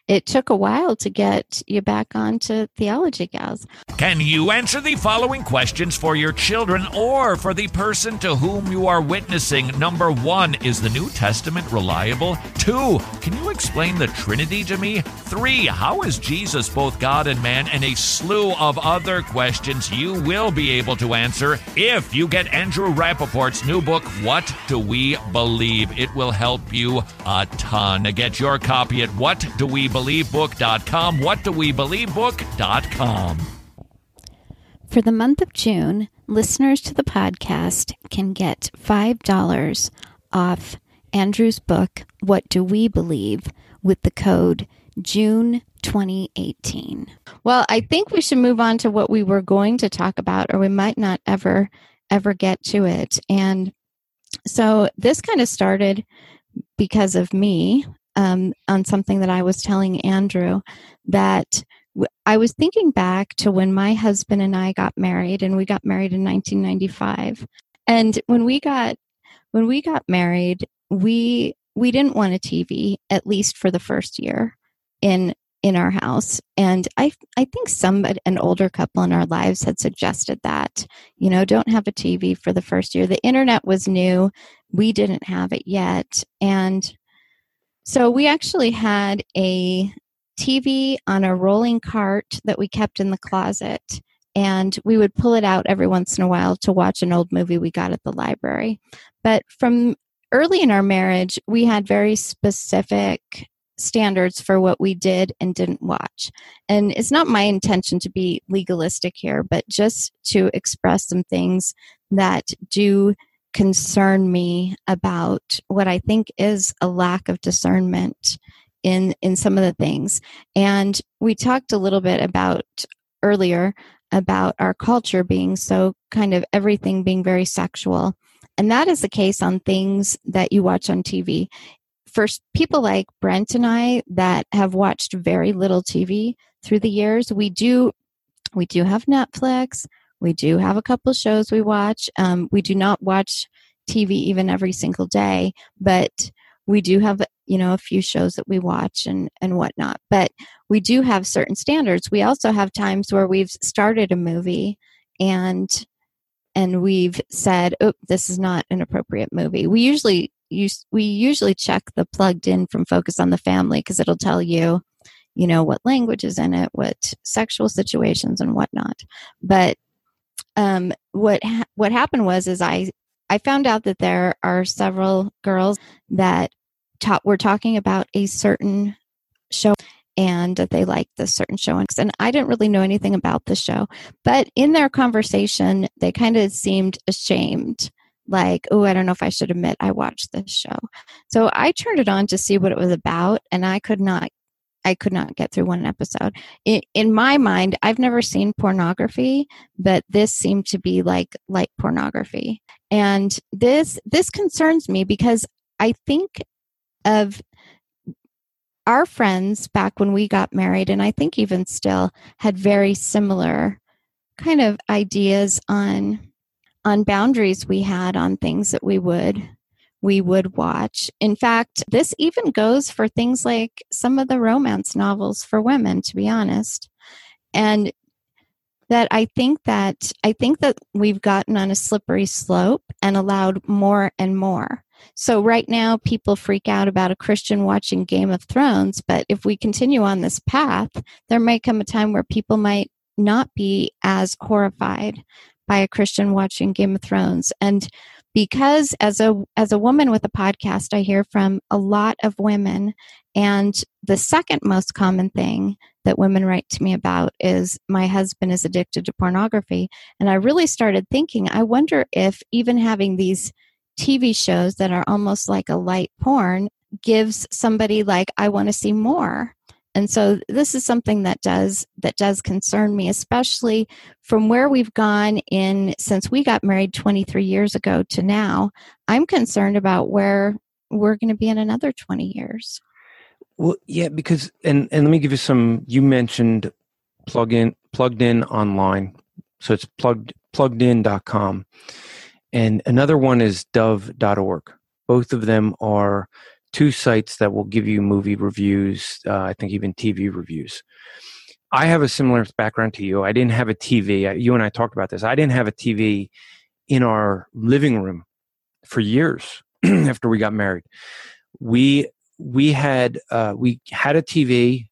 it took a while to get you back onto Theology Gals. Can you answer the following questions for your children or for the person to whom you are witnessing? Number 1, is the New Testament reliable? 2, can you explain the Trinity to me? 3, how is Jesus both God and man? And a slew of other questions you will be able to answer if you get Andrew Rappaport's new book, What Do We Believe? It will help you a ton. Get your copy at whatdowebelievebook.com, whatdowebelievebook.com. For the month of June, listeners to the podcast can get $5 off Andrew's book, What Do We Believe, with the code June 2018. Well, I think we should move on to what we were going to talk about, or we might not ever get to it. And so this kind of started because of me. On something that I was telling Andrew, that I was thinking back to when my husband and I got married, and we got married in 1995. And when we got married, we didn't want a TV, at least for the first year in our house. And I think an older couple in our lives had suggested that, you know, don't have a TV for the first year. The internet was new. We didn't have it yet. And so we actually had a TV on a rolling cart that we kept in the closet, and we would pull it out every once in a while to watch an old movie we got at the library. But from early in our marriage, we had very specific standards for what we did and didn't watch. And it's not my intention to be legalistic here, but just to express some things that do concern me about what I think is a lack of discernment in some of the things. And we talked a little bit about earlier about our culture being so kind of everything being very sexual. And that is the case on things that you watch on TV. For people like Brent and I that have watched very little TV through the years, we do have Netflix. We do have a couple shows we watch. We do not watch TV even every single day, but we do have, a few shows that we watch and whatnot. But we do have certain standards. We also have times where we've started a movie and we've said, "Oh, this is not an appropriate movie." We usually check the Plugged In from Focus on the Family because it'll tell you, what language is in it, what sexual situations and whatnot. But what happened was I found out that there are several girls that were talking about a certain show and that they liked this certain show. And I didn't really know anything about the show. But in their conversation, they kind of seemed ashamed. Like, oh, I don't know if I should admit I watched this show. So I turned it on to see what it was about, and I could not get through one episode. In my mind, I've never seen pornography, but this seemed to be like light pornography. And this concerns me because I think of our friends back when we got married, and I think even still had very similar kind of ideas on boundaries we had on things that we would watch. In fact, this even goes for things like some of the romance novels for women, to be honest. And that I think that we've gotten on a slippery slope and allowed more and more. So right now people freak out about a Christian watching Game of Thrones, but if we continue on this path, there may come a time where people might not be as horrified by a Christian watching Game of Thrones. And because as a woman with a podcast, I hear from a lot of women, and the second most common thing that women write to me about is my husband is addicted to pornography. And I really started thinking, I wonder if even having these TV shows that are almost like a light porn gives somebody like, I want to see more. And so this is something that does concern me, especially from where we've gone in since we got married 23 years ago to now. I'm concerned about where we're going to be in another 20 years. Well, yeah, because and let me give you some. You mentioned plugged in online, so it's pluggedin.com, and another one is dove.org. Both of them are two sites that will give you movie reviews, I think even TV reviews. I have a similar background to you. I didn't have a TV. You and I talked about this. I didn't have a TV in our living room for years after we got married. We had a TV,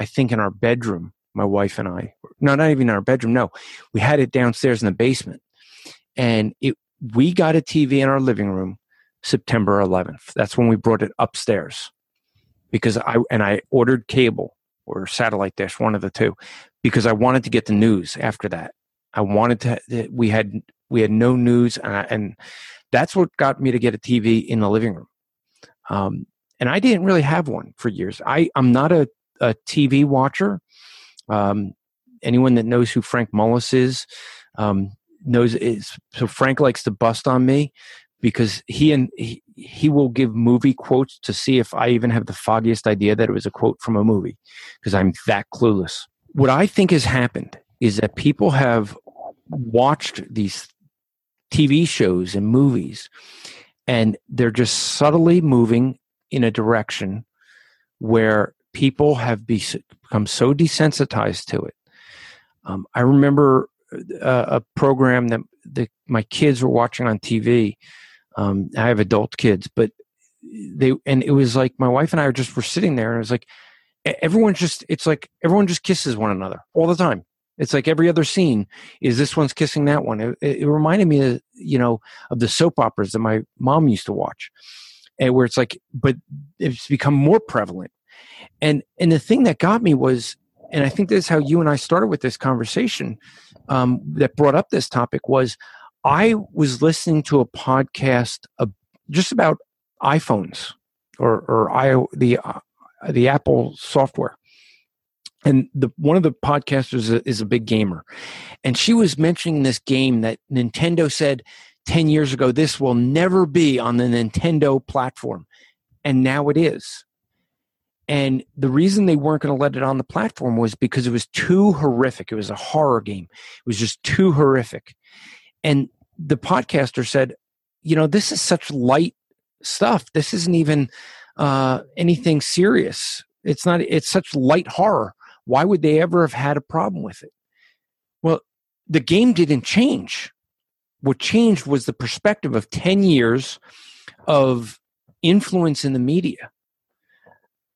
I think, in our bedroom, my wife and I. No, not even in our bedroom. No, we had it downstairs in the basement. And we got a TV in our living room September 11th. That's when we brought it upstairs because I ordered cable or satellite dish, one of the two, because I wanted to get the news after that. We had no news, and that's what got me to get a TV in the living room. And I didn't really have one for years. I'm not a TV watcher. Anyone that knows who Frank Mullis is knows it is. So Frank likes to bust on me, because he will give movie quotes to see if I even have the foggiest idea that it was a quote from a movie, because I'm that clueless. What I think has happened is that people have watched these TV shows and movies, and they're just subtly moving in a direction where people have become so desensitized to it. I remember a program that my kids were watching on TV. I have adult kids, but it was like my wife and I were sitting there, and it was like everyone just kisses one another all the time. It's like every other scene is this one's kissing that one. It reminded me of, of the soap operas that my mom used to watch, and where it's like, but it's become more prevalent. And the thing that got me was, and I think this is how you and I started with this conversation that brought up this topic, was I was listening to a podcast just about iPhones or the Apple software. And one of the podcasters is a big gamer. And she was mentioning this game that Nintendo said 10 years ago, this will never be on the Nintendo platform. And now it is. And the reason they weren't going to let it on the platform was because it was too horrific. It was a horror game. It was just too horrific. And the podcaster said, you know, this is such light stuff. This isn't even anything serious. It's such light horror. Why would they ever have had a problem with it? Well, the game didn't change. What changed was the perspective of 10 years of influence in the media.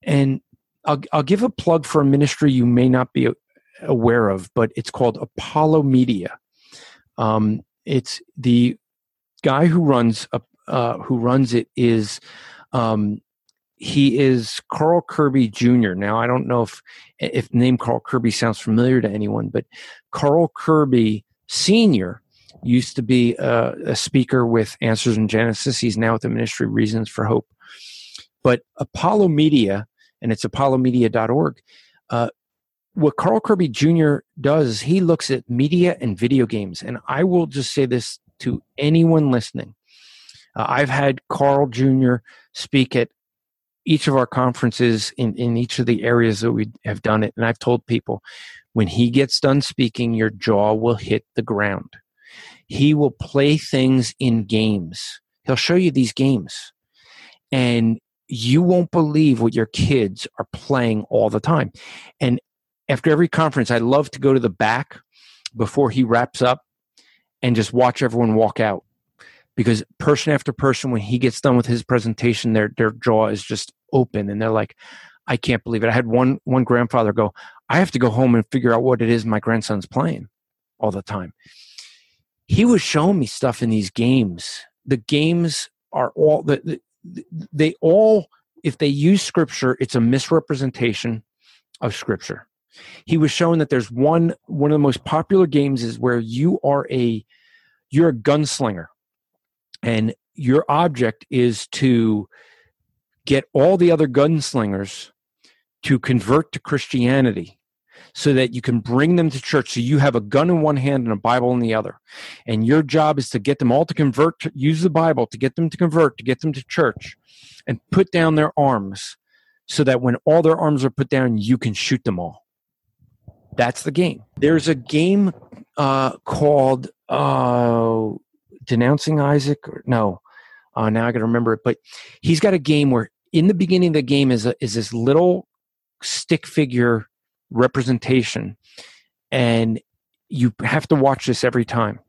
And I'll give a plug for a ministry you may not be aware of, but it's called Apollo Media. It's the guy who runs it is he is Carl Kirby Jr. Now, I don't know if the name Carl Kirby sounds familiar to anyone, but Carl Kirby Sr. used to be a speaker with Answers in Genesis. He's now with the ministry Reasons for Hope. But Apollo Media, and it's apollomedia.org, what Carl Kirby Jr. does is he looks at media and video games. And I will just say this to anyone listening. I've had Carl Jr. speak at each of our conferences in each of the areas that we have done it. And I've told people, when he gets done speaking, your jaw will hit the ground. He will play things in games. He'll show you these games. And you won't believe what your kids are playing all the time. And after every conference, I love to go to the back before he wraps up and just watch everyone walk out. Because person after person, when he gets done with his presentation, their jaw is just open. And they're like, I can't believe it. I had one grandfather go, I have to go home and figure out what it is my grandson's playing all the time. He was showing me stuff in these games. The games are all... they all, if they use scripture, it's a misrepresentation of scripture. He was showing that there's one of the most popular games is where you're a gunslinger, and your object is to get all the other gunslingers to convert to Christianity so that you can bring them to church. So you have a gun in one hand and a Bible in the other. And your job is to get them all to convert, to use the Bible, to get them to convert, to get them to church, and put down their arms so that when all their arms are put down, you can shoot them all. That's the game. There's a game called Denouncing Isaac. Now I got to remember it. But he's got a game where in the beginning of the game is this little stick figure representation, and you have to watch this every time.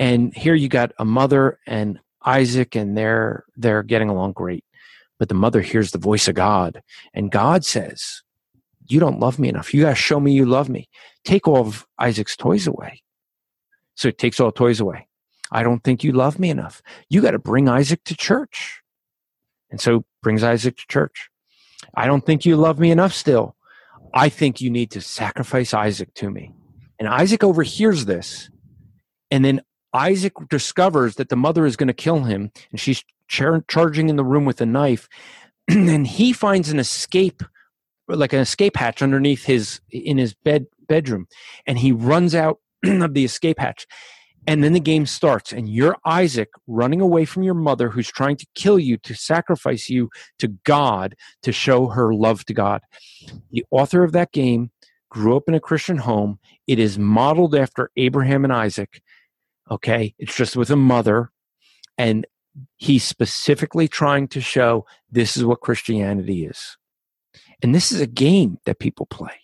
And here you got a mother and Isaac, and they're getting along great, but the mother hears the voice of God, and God says, you don't love me enough. You gotta show me you love me. Take all of Isaac's toys away. So it takes all the toys away. I don't think you love me enough. You got to bring Isaac to church. And so brings Isaac to church. I don't think you love me enough still. I think you need to sacrifice Isaac to me. And Isaac overhears this. And then Isaac discovers that the mother is going to kill him. And she's charging in the room with a knife. And he finds an escape hatch underneath in his bedroom. And he runs out of the escape hatch. And then the game starts. And you're Isaac running away from your mother, who's trying to kill you, to sacrifice you to God, to show her love to God. The author of that game grew up in a Christian home. It is modeled after Abraham and Isaac. Okay? It's just with a mother. And he's specifically trying to show this is what Christianity is. And this is a game that people play.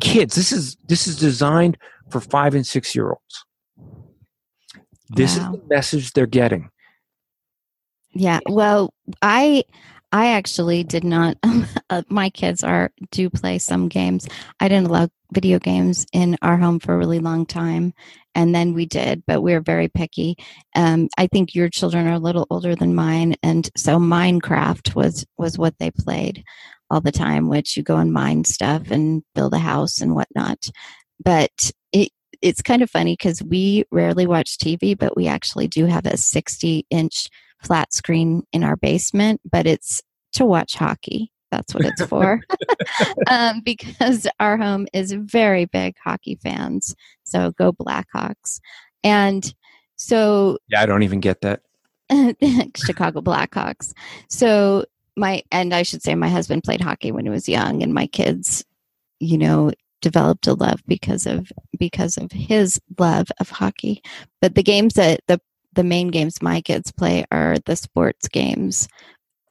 Kids, this is designed for 5- and 6-year-olds. This wow. is the message they're getting. Yeah. Well, I actually did not. My kids do play some games. I didn't allow video games in our home for a really long time, and then we did, but we were very picky. I think your children are a little older than mine, and so Minecraft was what they played. all the time, which you go and mine stuff and build a house and whatnot. But it's kind of funny because we rarely watch TV, but we actually do have a 60-inch flat screen in our basement, but it's to watch hockey. That's what it's for, because our home is very big hockey fans. So go Blackhawks. And so... Yeah, I don't even get that. Chicago Blackhawks. So I should say my husband played hockey when he was young, and my kids, developed a love because of his love of hockey. But the games that the main games my kids play are the sports games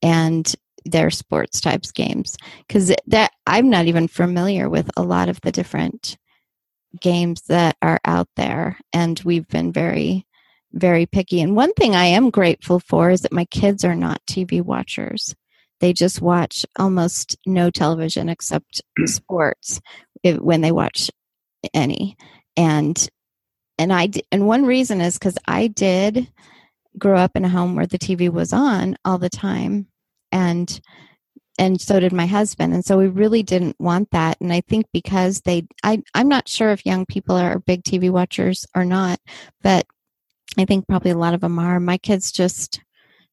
and their sports types games, because that I'm not even familiar with a lot of the different games that are out there. And we've been very, very picky. And one thing I am grateful for is that my kids are not TV watchers. They just watch almost no television except sports when they watch any. And one reason is because I did grow up in a home where the TV was on all the time, and so did my husband. And so we really didn't want that. And I think because I'm not sure if young people are big TV watchers or not, but I think probably a lot of them are. My kids just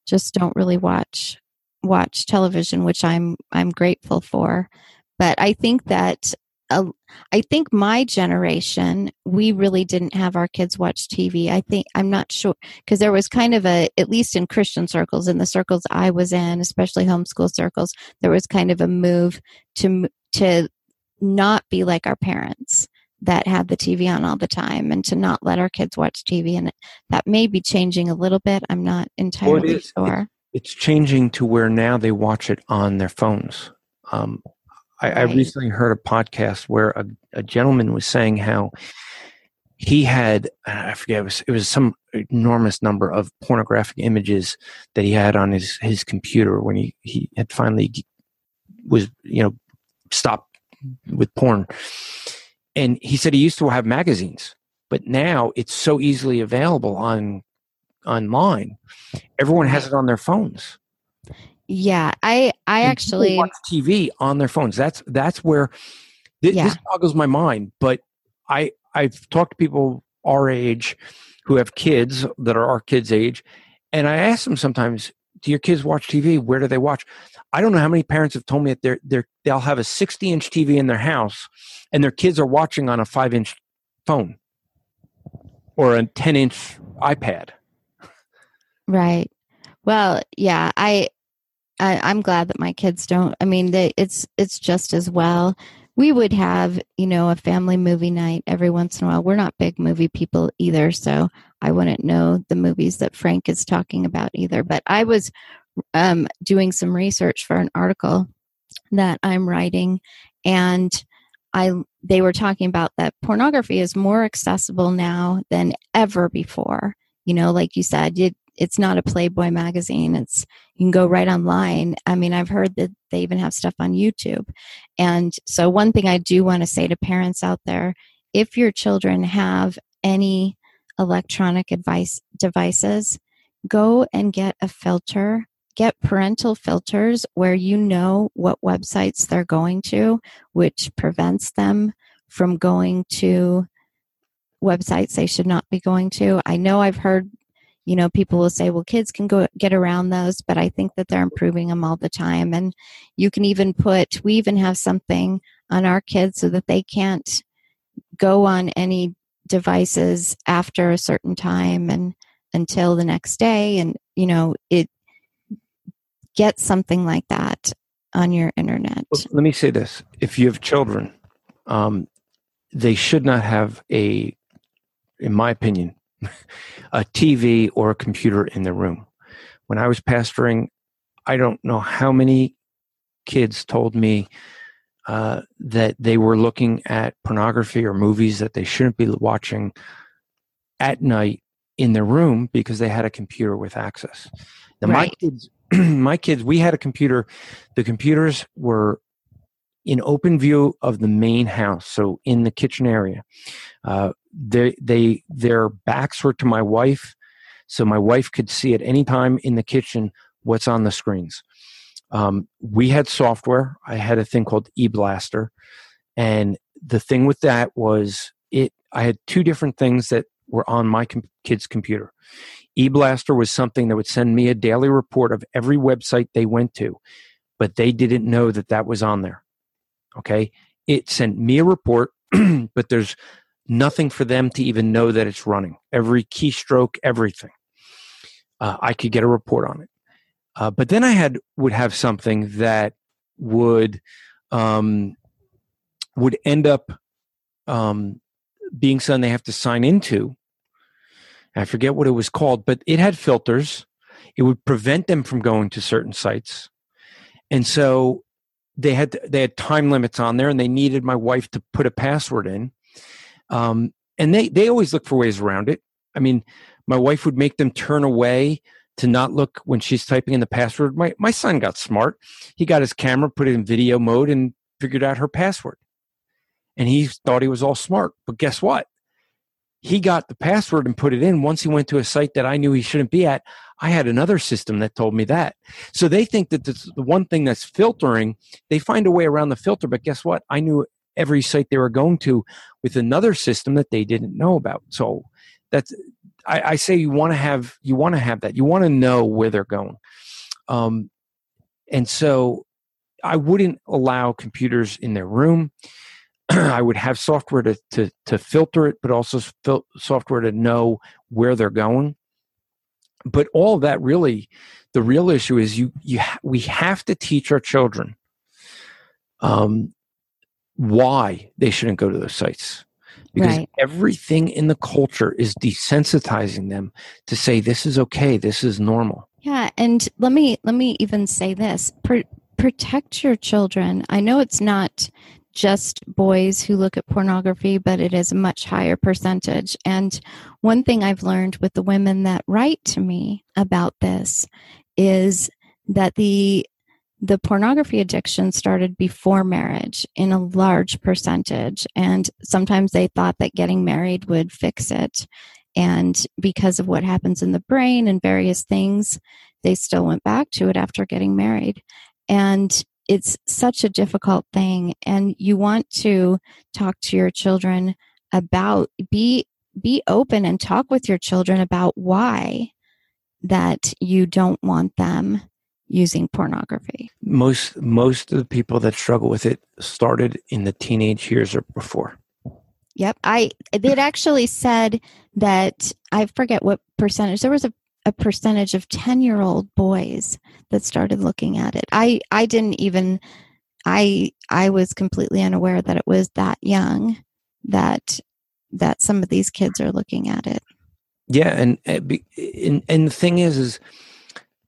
don't really watch television, which I'm grateful for. But I think that my generation, we really didn't have our kids watch TV. I'm not sure, because there was kind of at least in Christian circles, in the circles I was in, especially homeschool circles, there was kind of a move to not be like our parents that had the TV on all the time, and to not let our kids watch TV. And that may be changing a little bit. I'm not entirely sure. It's changing to where now they watch it on their phones. I recently heard a podcast where a gentleman was saying how he had, I forget, it was some enormous number of pornographic images that he had on his computer when he had finally was, stopped with porn. And he said he used to have magazines, but now it's so easily available online. Everyone has it on their phones. Yeah, I actually watch TV on their phones. That's where this boggles my mind. But I've talked to people our age who have kids that are our kids' age, and I ask them sometimes, "Do your kids watch TV? Where do they watch?" I don't know how many parents have told me that they'll have a 60-inch TV in their house, and their kids are watching on a 5-inch phone or a 10-inch iPad. Right. Well, yeah, I'm glad that my kids don't. I mean, it's just as well. We would have, a family movie night every once in a while. We're not big movie people either, so I wouldn't know the movies that Frank is talking about either. But I was doing some research for an article that I'm writing, and they were talking about that pornography is more accessible now than ever before. Like you said, it's not a Playboy magazine. You can go right online. I mean, I've heard that they even have stuff on YouTube. And so one thing I do want to say to parents out there, if your children have any electronic devices, go and get a filter, get parental filters where what websites they're going to, which prevents them from going to websites they should not be going to. I know I've heard people will say, well, kids can go get around those, but I think that they're improving them all the time. And you can even we even have something on our kids so that they can't go on any devices after a certain time and until the next day. And, get something like that on your internet. Well, let me say this. If you have children, they should not have in my opinion, a TV or a computer in the room. When I was pastoring, I don't know how many kids told me that they were looking at pornography or movies that they shouldn't be watching at night in their room because they had a computer with access. Now, right. My kids, we had a computer. The computers were in open view of the main house, so in the kitchen area. Their backs were to my wife, so my wife could see at any time in the kitchen what's on the screens. We had software. I had a thing called eBlaster. And the thing with that was I had two different things that were on my kid's computer. eBlaster was something that would send me a daily report of every website they went to, but they didn't know that that was on there. Okay. It sent me a report, but there's nothing for them to even know that it's running. Every keystroke, everything. I could get a report on it. But then I would have something that would end up being something they have to sign into. I forget what it was called, but it had filters. It would prevent them from going to certain sites. And so they had time limits on there, and they needed my wife to put a password in. And they always look for ways around it. I mean, my wife would make them turn away to not look when she's typing in the password. My son got smart. He got his camera, put it in video mode, and figured out her password. And he thought he was all smart. But guess what? He got the password and put it in. Once he went to a site that I knew he shouldn't be at, I had another system that told me that. So they think that the one thing that's filtering, they find a way around the filter. But guess what? I knew every site they were going to with another system that they didn't know about. So that's... I say you want to have that. You want to know where they're going. And so I wouldn't allow computers in their room. I would have software to filter it, but also software to know where they're going. But all that really, the real issue is we have to teach our children why they shouldn't go to those sites. Because everything in the culture is desensitizing them to say, this is okay, this is normal. Yeah, and let me even say this. Protect your children. I know it's not just boys who look at pornography, but it is a much higher percentage. And one thing I've learned with the women that write to me about this is that the pornography addiction started before marriage in a large percentage. And sometimes they thought that getting married would fix it. And because of what happens in the brain and various things, they still went back to it after getting married. And it's such a difficult thing. And you want to talk to your children about, be open and talk with your children about why that you don't want them using pornography. Most of the people that struggle with it started in the teenage years or before. Yep. It actually said that, I forget what percentage, there was a percentage of 10-year-old boys that started looking at it. I was completely unaware that it was that young that some of these kids are looking at it. Yeah. And the thing is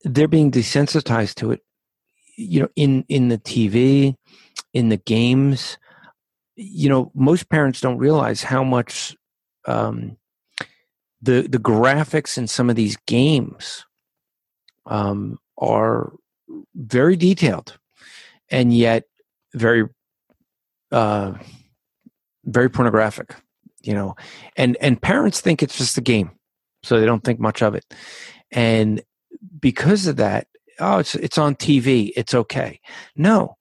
they're being desensitized to it, you know, in the TV, in the games. You know, most parents don't realize how much the graphics in some of these games are very detailed and yet very, very pornographic, you know, and parents think it's just a game, so they don't think much of it. And because of that, it's on TV, it's okay. No,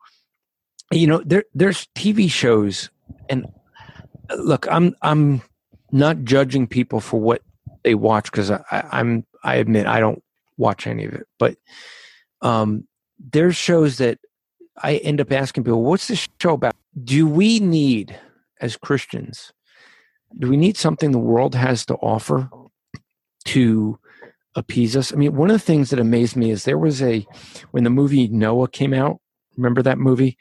you know, there's TV shows, and look, I'm not judging people for what they watch, because I admit I don't watch any of it. But there's shows that I end up asking people, "What's this show about?" Do we need, as Christians, something the world has to offer to appease us? I mean, one of the things that amazed me is when the movie Noah came out, remember that movie?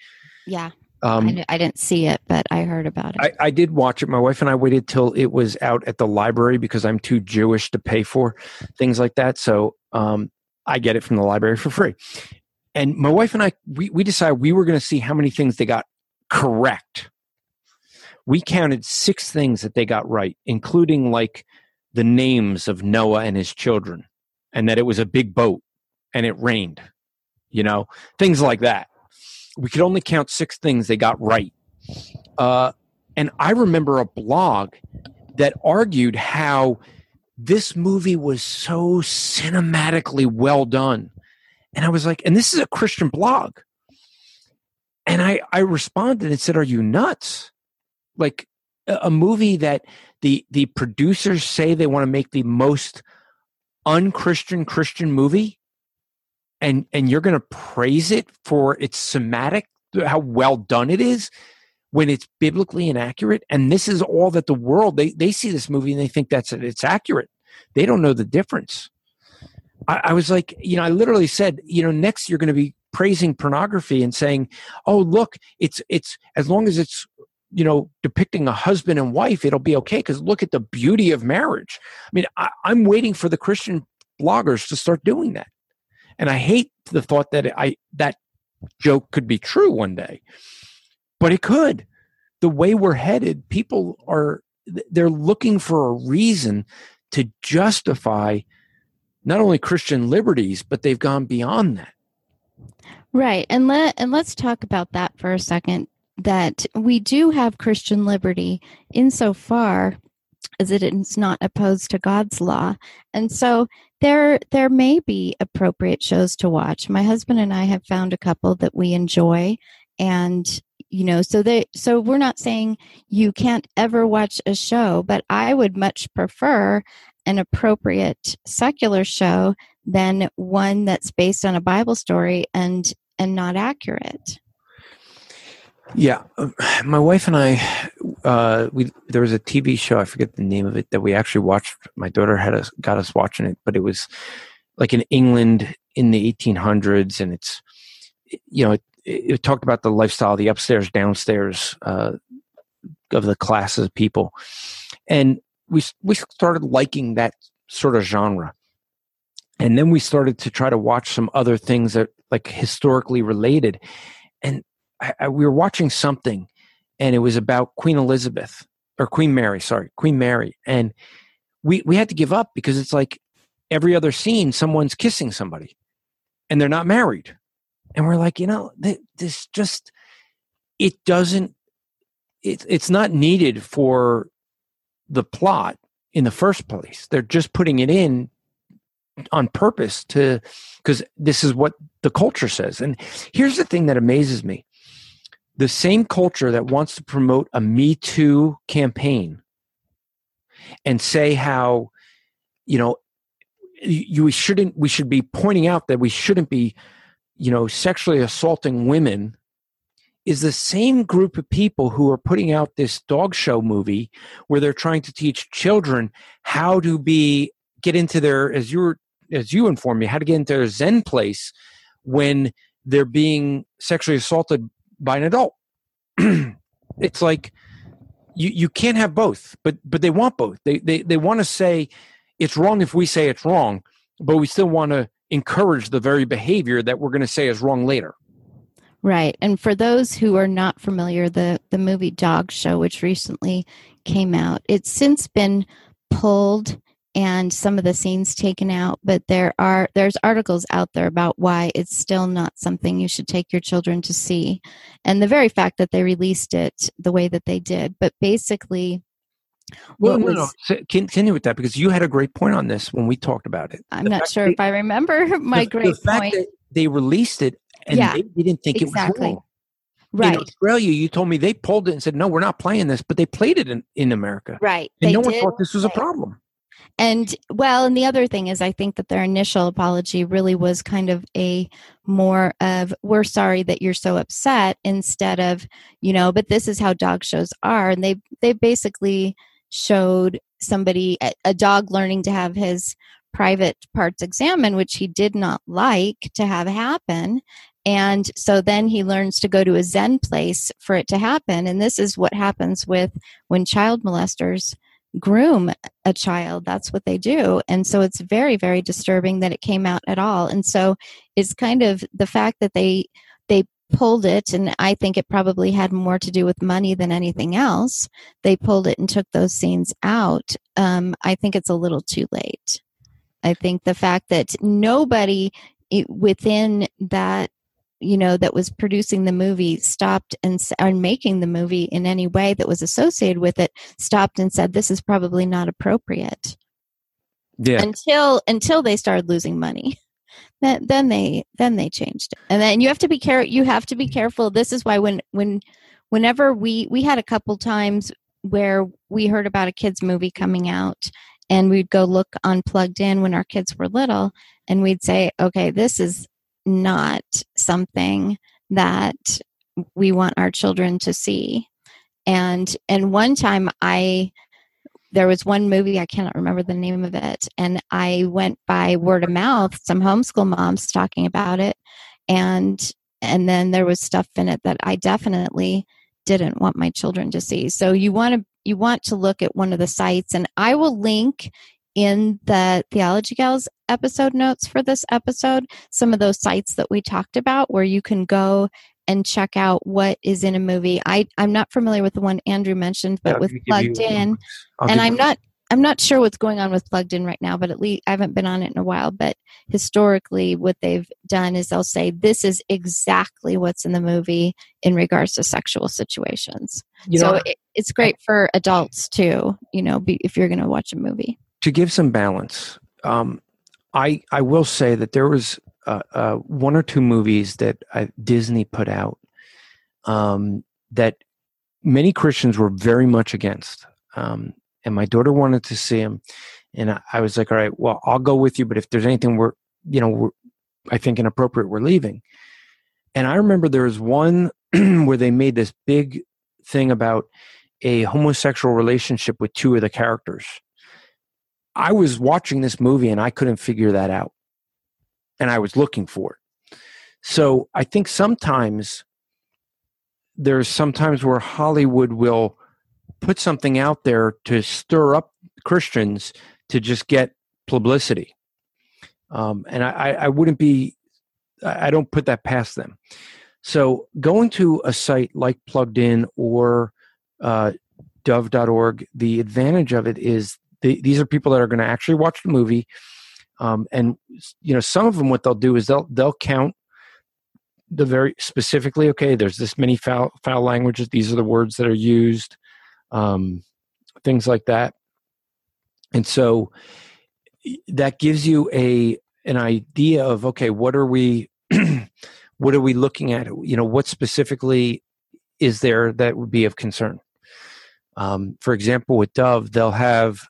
Yeah. I didn't see it, but I heard about it. I did watch it. My wife and I waited till it was out at the library because I'm too Jewish to pay for things like that. So I get it from the library for free. And my wife and I, we decided we were going to see how many things they got correct. We counted 6 things that they got right, including like the names of Noah and his children, and that it was a big boat and it rained, you know, things like that. We could only count 6 things they got right. And I remember a blog that argued how this movie was so cinematically well done And I was like, and this is a Christian blog. And I responded and said, are you nuts? Like a movie that the producers say they want to make the most un-Christian Christian movie, and you're going to praise it for its somatic, how well done it is, when it's biblically inaccurate. And this is all that the world, they see this movie and they think that's it, it's accurate. They don't know the difference. I was like, you know, I literally said, you know, next you're going to be praising pornography and saying, oh, look, it's as long as it's, you know, depicting a husband and wife, it'll be okay, because look at the beauty of marriage. I mean, I'm waiting for the Christian bloggers to start doing that. And I hate the thought that that joke could be true one day, but it could. The way we're headed, people they're looking for a reason to justify not only Christian liberties, but they've gone beyond that. Right. And let's talk about that for a second, that we do have Christian liberty insofar as it is not opposed to God's law. And so there may be appropriate shows to watch. My husband and I have found a couple that we enjoy, and you know, so we're not saying you can't ever watch a show, but I would much prefer an appropriate secular show than one that's based on a Bible story and not accurate. Yeah. My wife and I, there was a TV show, I forget the name of it, that we actually watched. My daughter got us watching it, but it was like in England in the 1800s. And it's, you know, it talked about the lifestyle, the upstairs, downstairs, of the classes of people. And we started liking that sort of genre. And then we started to try to watch some other things that like historically related. And we were watching something, and it was about Queen Mary. And we had to give up, because it's like every other scene, someone's kissing somebody and they're not married. And we're like, you know, this just, it doesn't, it's not needed for the plot in the first place. They're just putting it in on purpose because this is what the culture says. And here's the thing that amazes me. The same culture that wants to promote a Me Too campaign and say how, you know, we should be pointing out that we shouldn't be, you know, sexually assaulting women, is the same group of people who are putting out this Dog Show movie where they're trying to teach children how to get into their, as you informed me, how to get into their Zen place when they're being sexually assaulted by an adult. It's like you can't have both, but they want both. They want to say it's wrong if we say it's wrong, but we still want to encourage the very behavior that we're going to say is wrong later. Right. And for those who are not familiar, the movie Dog Show, which recently came out, it's since been pulled and some of the scenes taken out, but there's articles out there about why it's still not something you should take your children to see. And the very fact that they released it the way that they did, but basically... Well, continue with that, because you had a great point on this when we talked about it. I'm not sure if I remember my great point. The fact that they released it and they didn't think it was wrong. Right. In Australia, you told me they pulled it and said, no, we're not playing this, but they played it in America. Right. And no one thought this was a problem. And well, and the other thing is, I think that their initial apology really was kind of we're sorry that you're so upset, instead of, you know, but this is how dog shows are. And they basically showed somebody, a dog learning to have his private parts examined, which he did not like to have happen. And so then he learns to go to a Zen place for it to happen. And this is what happens when child molesters groom a child. That's what they do. And so it's very, very disturbing that it came out at all. And so it's kind of the fact that they pulled it, and I think it probably had more to do with money than anything else. They pulled it and took those scenes out. I think it's a little too late. I think the fact that nobody within that, you know, that was producing the movie stopped and making the movie in any way that was associated with it, stopped and said, this is probably not appropriate. Yeah. Until they started losing money. Then they changed it. And then you have to be careful. This is why whenever we had a couple times where we heard about a kids movie coming out, and we'd go look on Plugged In when our kids were little, and we'd say, okay, this is not something that we want our children to see. And one time there was one movie, I cannot remember the name of it, and I went by word of mouth, some homeschool moms talking about it, and then there was stuff in it that I definitely didn't want my children to see. So you want to look at one of the sites, and I will link in the Theology Gals episode notes for this episode some of those sites that we talked about where you can go and check out what is in a movie. I'm not familiar with the one Andrew mentioned, but with Plugged In, and I'm not sure what's going on with Plugged In right now, but at least I haven't been on it in a while. But historically, what they've done is they'll say, this is exactly what's in the movie in regards to sexual situations. So it's great for adults too, if you're going to watch a movie. To give some balance, I will say that there was one or two movies that Disney put out that many Christians were very much against. And my daughter wanted to see them, and I was like, all right, well, I'll go with you. But if there's anything I think inappropriate, we're leaving. And I remember there was one where they made this big thing about a homosexual relationship with two of the characters. I was watching this movie and I couldn't figure that out. And I was looking for it. So I think there's sometimes where Hollywood will put something out there to stir up Christians to just get publicity. And I don't put that past them. So going to a site like Plugged In or Dove.org, the advantage of it is these are people that are going to actually watch the movie. And some of them, what they'll do is they'll count the very specifically, okay, there's this many foul languages. These are the words that are used, things like that. And so that gives you an idea of, okay, what are we looking at? What specifically is there that would be of concern? For example, with Dove, they'll have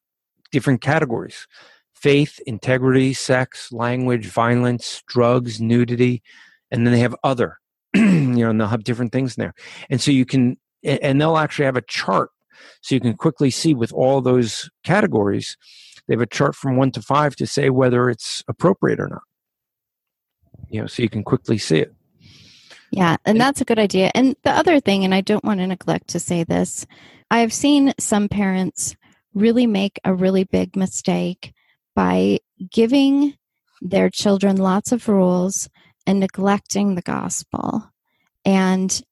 different categories: faith, integrity, sex, language, violence, drugs, nudity, and then they have other, and they'll have different things in there. And so they'll actually have a chart so you can quickly see with all those categories. They have a chart from 1 to 5 to say whether it's appropriate or not, so you can quickly see it. Yeah, and that's a good idea. And the other thing, and I don't want to neglect to say this, I've seen some parents really make a really big mistake by giving their children lots of rules and neglecting the gospel. And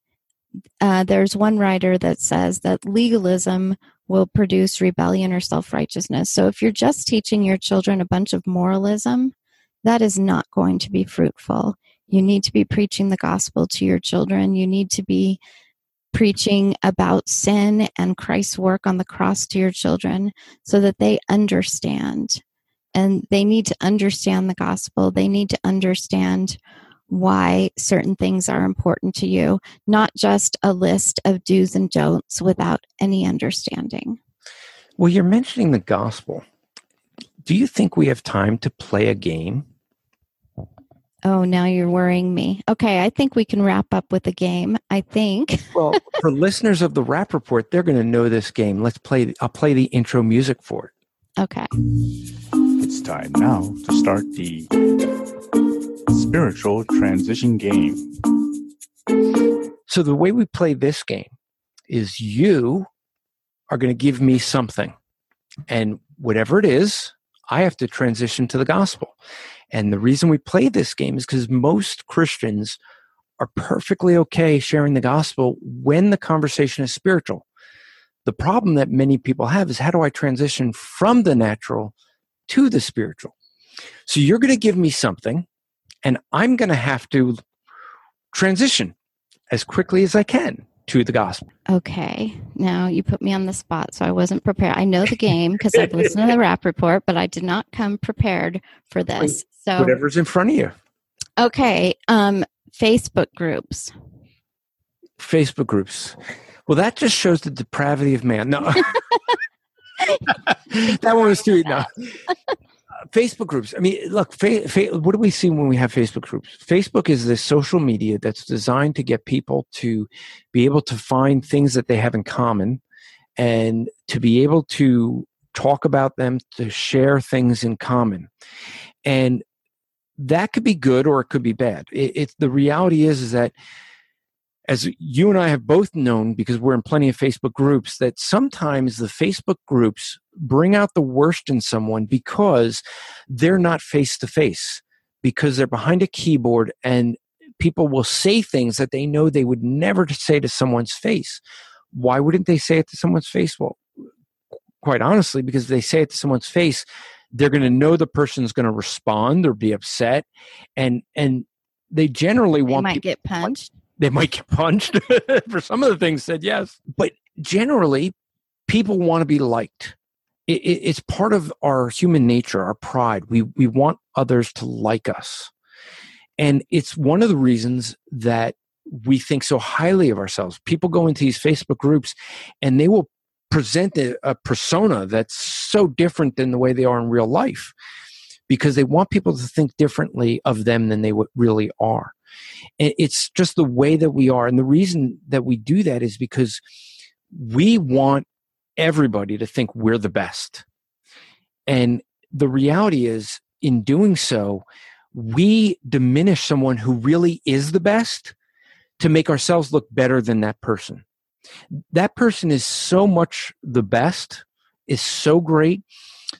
there's one writer that says that legalism will produce rebellion or self-righteousness. So if you're just teaching your children a bunch of moralism, that is not going to be fruitful. You need to be preaching the gospel to your children. You need to be preaching about sin and Christ's work on the cross to your children so that they understand. And they need to understand the gospel. They need to understand why certain things are important to you, not just a list of do's and don'ts without any understanding. Well, you're mentioning the gospel. Do you think we have time to play a game? Oh, now you're worrying me. Okay, I think we can wrap up with a game, I think. Well, for listeners of the Rap Report, they're going to know this game. I'll play the intro music for it. Okay. It's time now to start the spiritual transition game. So the way we play this game is you are going to give me something. And whatever it is, I have to transition to the gospel. And the reason we play this game is because most Christians are perfectly okay sharing the gospel when the conversation is spiritual. The problem that many people have is, how do I transition from the natural to the spiritual? So you're going to give me something, and I'm going to have to transition as quickly as I can to the gospel. Okay. Now you put me on the spot, so I wasn't prepared. I know the game because I've listened to the Rap Report, but I did not come prepared for this. So whatever's in front of you. Okay. Facebook groups. Facebook groups. Well, that just shows the depravity of man. No. That one was too. No. Facebook groups. I mean, look, what do we see when we have Facebook groups? Facebook is this social media that's designed to get people to be able to find things that they have in common and to be able to talk about them, to share things in common. And that could be good or it could be bad. The reality is that, as you and I have both known, because we're in plenty of Facebook groups, that sometimes the Facebook groups bring out the worst in someone because they're not face-to-face, because they're behind a keyboard, and people will say things that they know they would never say to someone's face. Why wouldn't they say it to someone's face? Well, quite honestly, because if they say it to someone's face, they're going to know the person's going to respond or be upset, and they generally want... They might get punched. They might get punched for some of the things said, yes. But generally, people want to be liked. It's part of our human nature, our pride. We want others to like us. And it's one of the reasons that we think so highly of ourselves. People go into these Facebook groups and they will present a persona that's so different than the way they are in real life, because they want people to think differently of them than they really are. And it's just the way that we are. And the reason that we do that is because we want everybody to think we're the best. And the reality is, in doing so, we diminish someone who really is the best to make ourselves look better than that person. That person is so much the best, is so great,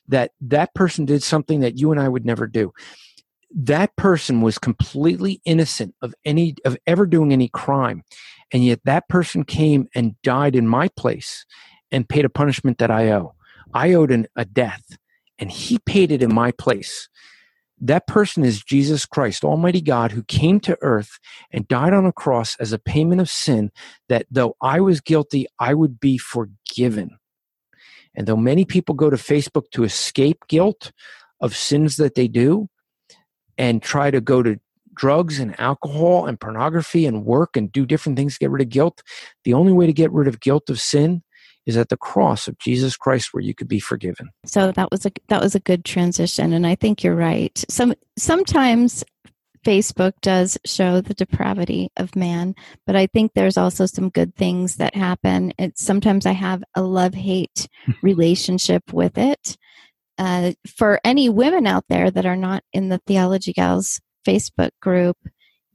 that person did something that you and I would never do. That person was completely innocent of ever doing any crime. And yet that person came and died in my place and paid a punishment that I owe. I owed a death, and he paid it in my place. That person is Jesus Christ, Almighty God, who came to earth and died on a cross as a payment of sin, that though I was guilty, I would be forgiven. And though many people go to Facebook to escape guilt of sins that they do, and try to go to drugs and alcohol and pornography and work and do different things to get rid of guilt, the only way to get rid of guilt of sin is at the cross of Jesus Christ, where you could be forgiven. So that was a good transition, and I think you're right. Sometimes Facebook does show the depravity of man, but I think there's also some good things that happen. Sometimes I have a love-hate relationship with it. For any women out there that are not in the Theology Gals Facebook group,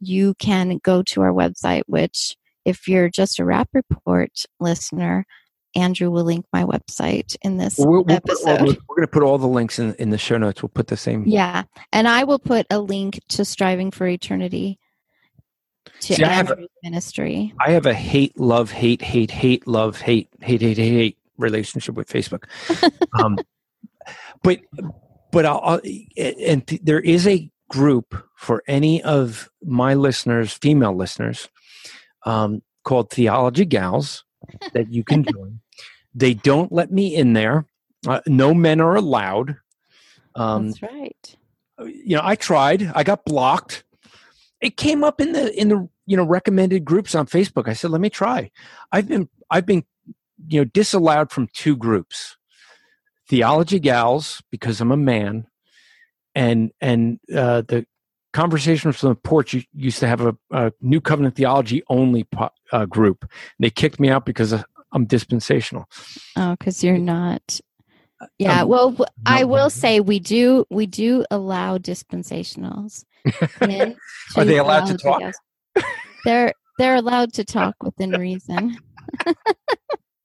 you can go to our website, which, if you're just a Rap Report listener, Andrew will link my website in this episode. We're going to put all the links in the show notes. We'll put the same. Yeah. And I will put a link to Striving for Eternity to Andrew's ministry. I have a hate, love, hate relationship with Facebook. But there is a group for any of my listeners, female listeners, called Theology Gals that you can join. They don't let me in there. No men are allowed. That's right. You know, I tried. I got blocked. It came up in the recommended groups on Facebook. I said, let me try. I've been disallowed from two groups. Theology Gals, because I'm a man, and the Conversation from the Porch used to have a New Covenant Theology only group. They kicked me out because I'm dispensational. Oh, because you're not. Yeah, I will say we do allow dispensationals. Are they allowed to talk? They're allowed to talk within reason.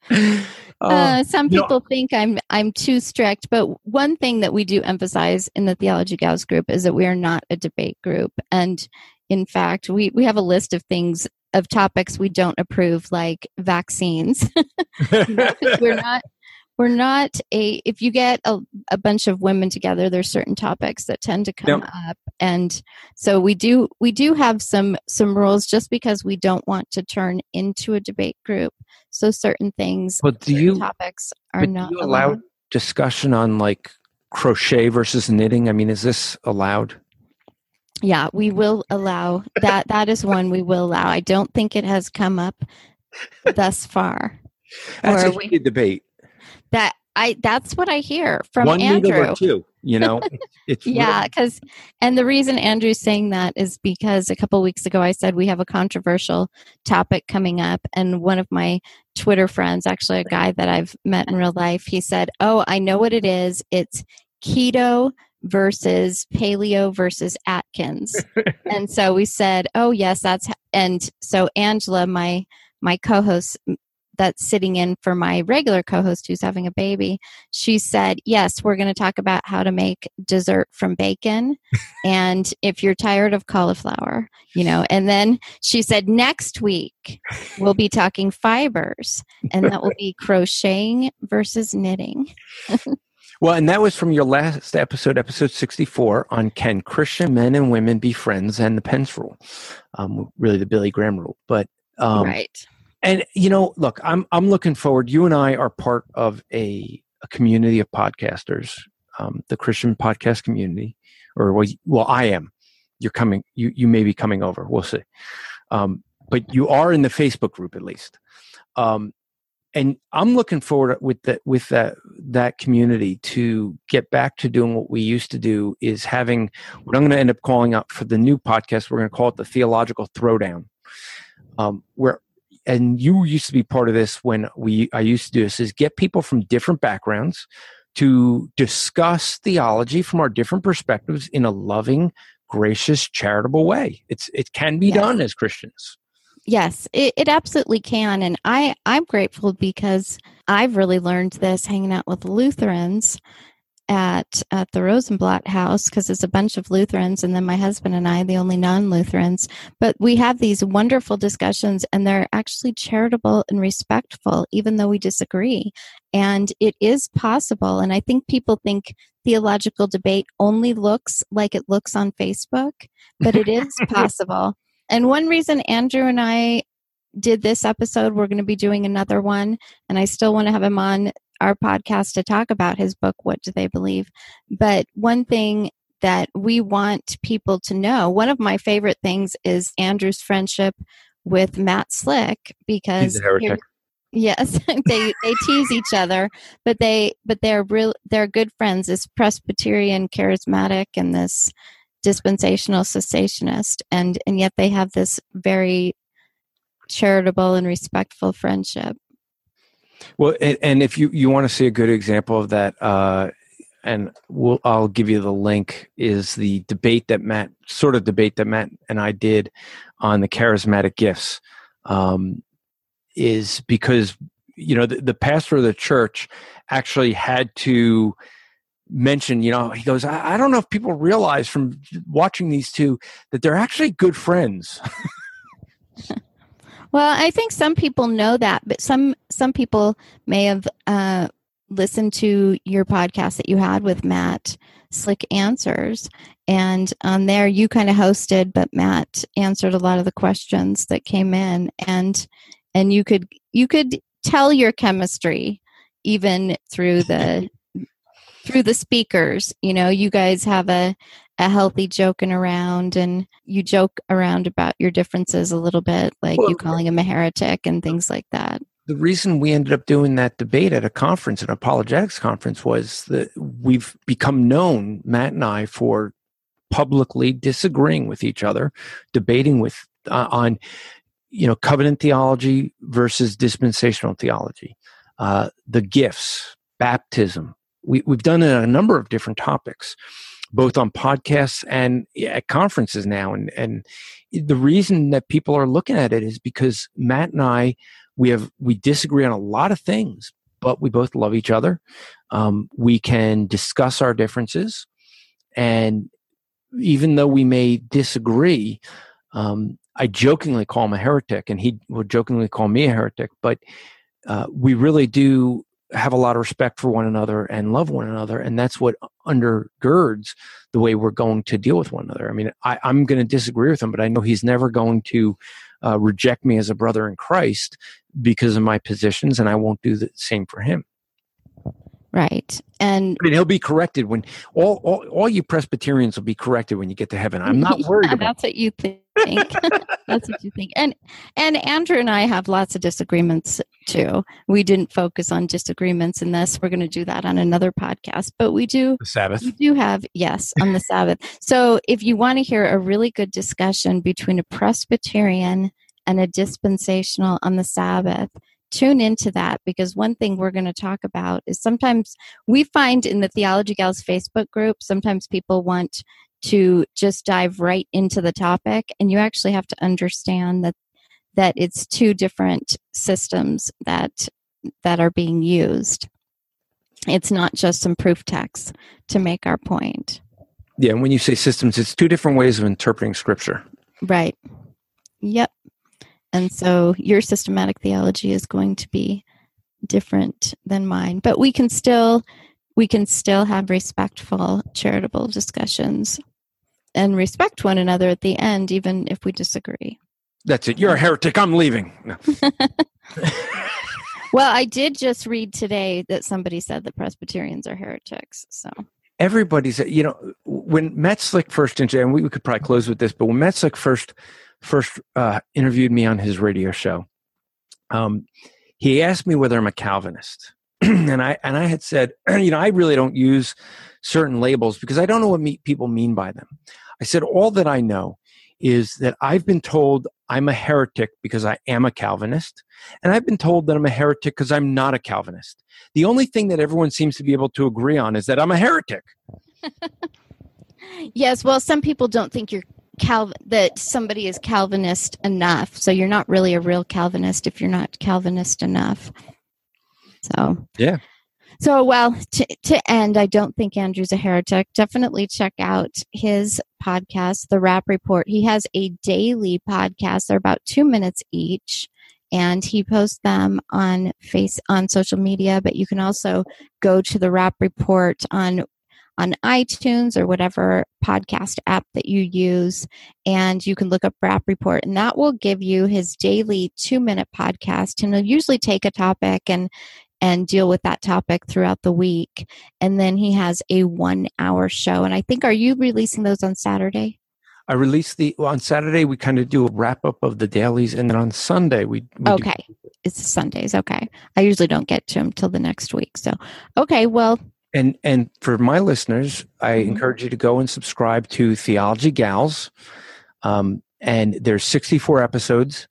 Some people think I'm too strict, but one thing that we do emphasize in the Theology Gals group is that we are not a debate group. And in fact, we have a list of things, of topics we don't approve, like vaccines. We're not if you get a bunch of women together, there's certain topics that tend to come up. And so we do have some rules, just because we don't want to turn into a debate group. So certain things, topics are not allowed. Discussion on like crochet versus knitting. I mean, is this allowed? Yeah, we will allow that. That is one we will allow. I don't think it has come up thus far. That's a heated debate. That's what I hear from one Andrew. One needle or two, you know. Yeah, because and the reason Andrew's saying that is because a couple of weeks ago I said we have a controversial topic coming up, and one of my Twitter friends, actually a guy that I've met in real life, he said, "Oh, I know what it is. It's keto versus paleo versus Atkins." And so we said, "Oh, yes, that's." And so Angela, my co-host, that's sitting in for my regular co-host who's having a baby, she said, yes, we're going to talk about how to make dessert from bacon and if you're tired of cauliflower, you know. And then she said, next week we'll be talking fibers, and that will be crocheting versus knitting. Well, and that was from your last episode, episode 64, on can Christian men and women be friends and the Pence rule, really the Billy Graham rule. But right. And, you know, look, I'm looking forward. You and I are part of a community of podcasters, the Christian podcast community, or well, I am. You're coming. You may be coming over. We'll see. But you are in the Facebook group, at least. And I'm looking forward with that community to get back to doing what we used to do, is having what I'm going to end up calling up for the new podcast. We're going to call it the Theological Throwdown, and you used to be part of this when I used to do this, is get people from different backgrounds to discuss theology from our different perspectives in a loving, gracious, charitable way. It can be done as Christians. Yes, it absolutely can. And I'm grateful because I've really learned this hanging out with Lutherans at the Rosenblatt house, because it's a bunch of Lutherans, and then my husband and I, the only non-Lutherans, but we have these wonderful discussions, and they're actually charitable and respectful, even though we disagree. And it is possible. And I think people think theological debate only looks like it looks on Facebook, but it is possible. And one reason Andrew and I did this episode, we're going to be doing another one, and I still want to have him on our podcast to talk about his book, What Do They Believe? But one thing that we want people to know, one of my favorite things is Andrew's friendship with Matt Slick, because he's a heretic. Yes, they tease each other, but they're good friends. This Presbyterian charismatic and this dispensational cessationist, and yet they have this very charitable and respectful friendship. Well, and if you want to see a good example of that, and I'll give you the link, is the debate that Matt and I did on the charismatic gifts, is because, you know, the pastor of the church actually had to mention, you know, he goes, I don't know if people realize from watching these two that they're actually good friends. Well, I think some people know that, but some people may have listened to your podcast that you had with Matt Slick Answers, and on there you kind of hosted, but Matt answered a lot of the questions that came in, and you could tell your chemistry even through the speakers. You know, you guys have a healthy joking around, and you joke around about your differences a little bit, like you calling him a heretic and things like that. The reason we ended up doing that debate at a conference, an apologetics conference, was that we've become known, Matt and I, for publicly disagreeing with each other, debating with on, you know, covenant theology versus dispensational theology, the gifts, baptism. We've done it on a number of different topics, both on podcasts and at conferences now. And the reason that people are looking at it is because Matt and I, we disagree on a lot of things, but we both love each other. We can discuss our differences. And even though we may disagree, I jokingly call him a heretic, and he would jokingly call me a heretic, but we really do have a lot of respect for one another and love one another. And that's what undergirds the way we're going to deal with one another. I mean, I'm going to disagree with him, but I know he's never going to reject me as a brother in Christ because of my positions, and I won't do the same for him. Right. And I mean, he'll be corrected when all you Presbyterians will be corrected when you get to heaven. I'm not worried about that's what you think. That's what you think. And Andrew and I have lots of disagreements too. We didn't focus on disagreements in this. We're going to do that on another podcast, but we do the Sabbath. We do have, yes, on the Sabbath. So if you want to hear a really good discussion between a Presbyterian and a dispensational on the Sabbath, tune into that, because one thing we're going to talk about is sometimes we find in the Theology Gals Facebook group, sometimes people want to just dive right into the topic, and you actually have to understand that it's two different systems that are being used. It's not just some proof texts to make our point. Yeah, and when you say systems, it's two different ways of interpreting Scripture. Right. Yep. And so your systematic theology is going to be different than mine, but we can still have respectful, charitable discussions and respect one another at the end, even if we disagree. That's it. You're a heretic. I'm leaving. No. Well, I did just read today that somebody said that Presbyterians are heretics. So everybody's, when Matt Slick first interviewed, and we could probably close with this, but when Matt Slick first interviewed me on his radio show, he asked me whether I'm a Calvinist. and I had said, I really don't use certain labels because I don't know what people mean by them. I said, all that I know is that I've been told I'm a heretic because I am a Calvinist, and I've been told that I'm a heretic because I'm not a Calvinist. The only thing that everyone seems to be able to agree on is that I'm a heretic. Yes, well, some people don't think you're that somebody is Calvinist enough. So you're not really a real Calvinist if you're not Calvinist enough. So, yeah. So, well, to end, I don't think Andrew's a heretic. Definitely check out his podcast, The Rap Report. He has a daily podcast. They're about 2 minutes each, and he posts them on social media, but you can also go to The Rap Report on iTunes or whatever podcast app that you use, and you can look up Rap Report, and that will give you his daily 2-minute podcast, and he'll usually take a topic and deal with that topic throughout the week. And then he has a 1-hour show, and I think, are you releasing those on Saturday? I release on Saturday, we kind of do a wrap up of the dailies, and then on Sunday we okay, it's Sundays, okay. I usually don't get to them till the next week, so okay, well. And for my listeners, I encourage you to go and subscribe to Theology Gals. And there's 64 episodes,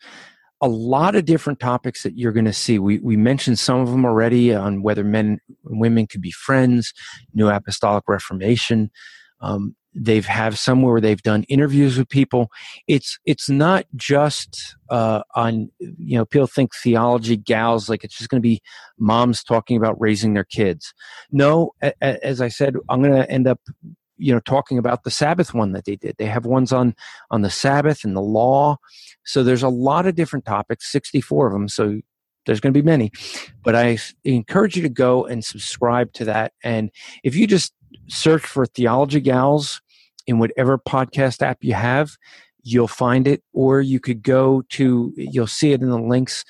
a lot of different topics that you're going to see. We mentioned some of them already on whether men and women could be friends, New Apostolic Reformation. They've have somewhere where they've done interviews with people. It's not just on, people think Theology Gals, like it's just going to be moms talking about raising their kids. No, as I said, I'm going to end up, talking about the Sabbath one that they did. They have ones on the Sabbath and the law. So there's a lot of different topics, 64 of them. So there's going to be many, but I encourage you to go and subscribe to that. And if you just search for Theology Gals in whatever podcast app you have, you'll find it, or you could you'll see it in the links,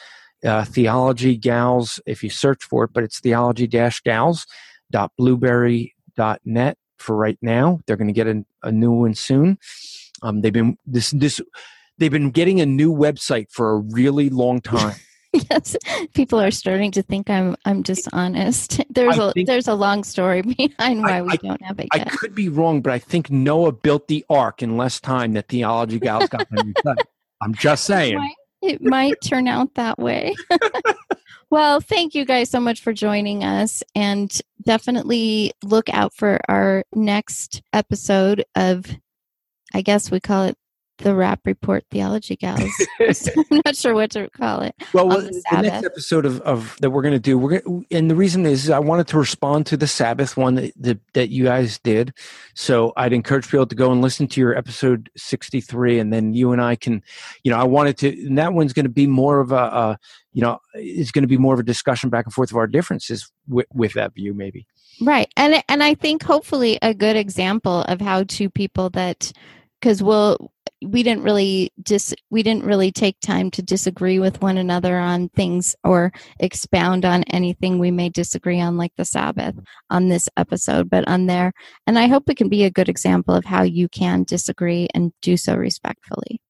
Theology Gals, if you search for it, but it's theology-gals.blueberry.net for right now. They're going to get a new one soon. They've been getting a new website for a really long time. Yes, people are starting to think I'm dishonest. There's a long story behind why we don't have it yet. I could be wrong, but I think Noah built the ark in less time than Theology Gals got from your side. I'm just saying. It might turn out that way. Well, thank you guys so much for joining us, and definitely look out for our next episode of, I guess we call it, The Rap Report Theology Gals. I'm not sure what to call it. Well, the next episode of that we're going to do, and the reason is I wanted to respond to the Sabbath one that you guys did. So I'd encourage people to go and listen to your episode 63, and then you and I can, I wanted to, and that one's going to be more of it's going to be more of a discussion back and forth of our differences with that view, maybe. Right, and I think hopefully a good example of how two people that, because we'll. we didn't really take time to disagree with one another on things or expound on anything we may disagree on, like the Sabbath on this episode, but on there. And I hope it can be a good example of how you can disagree and do so respectfully.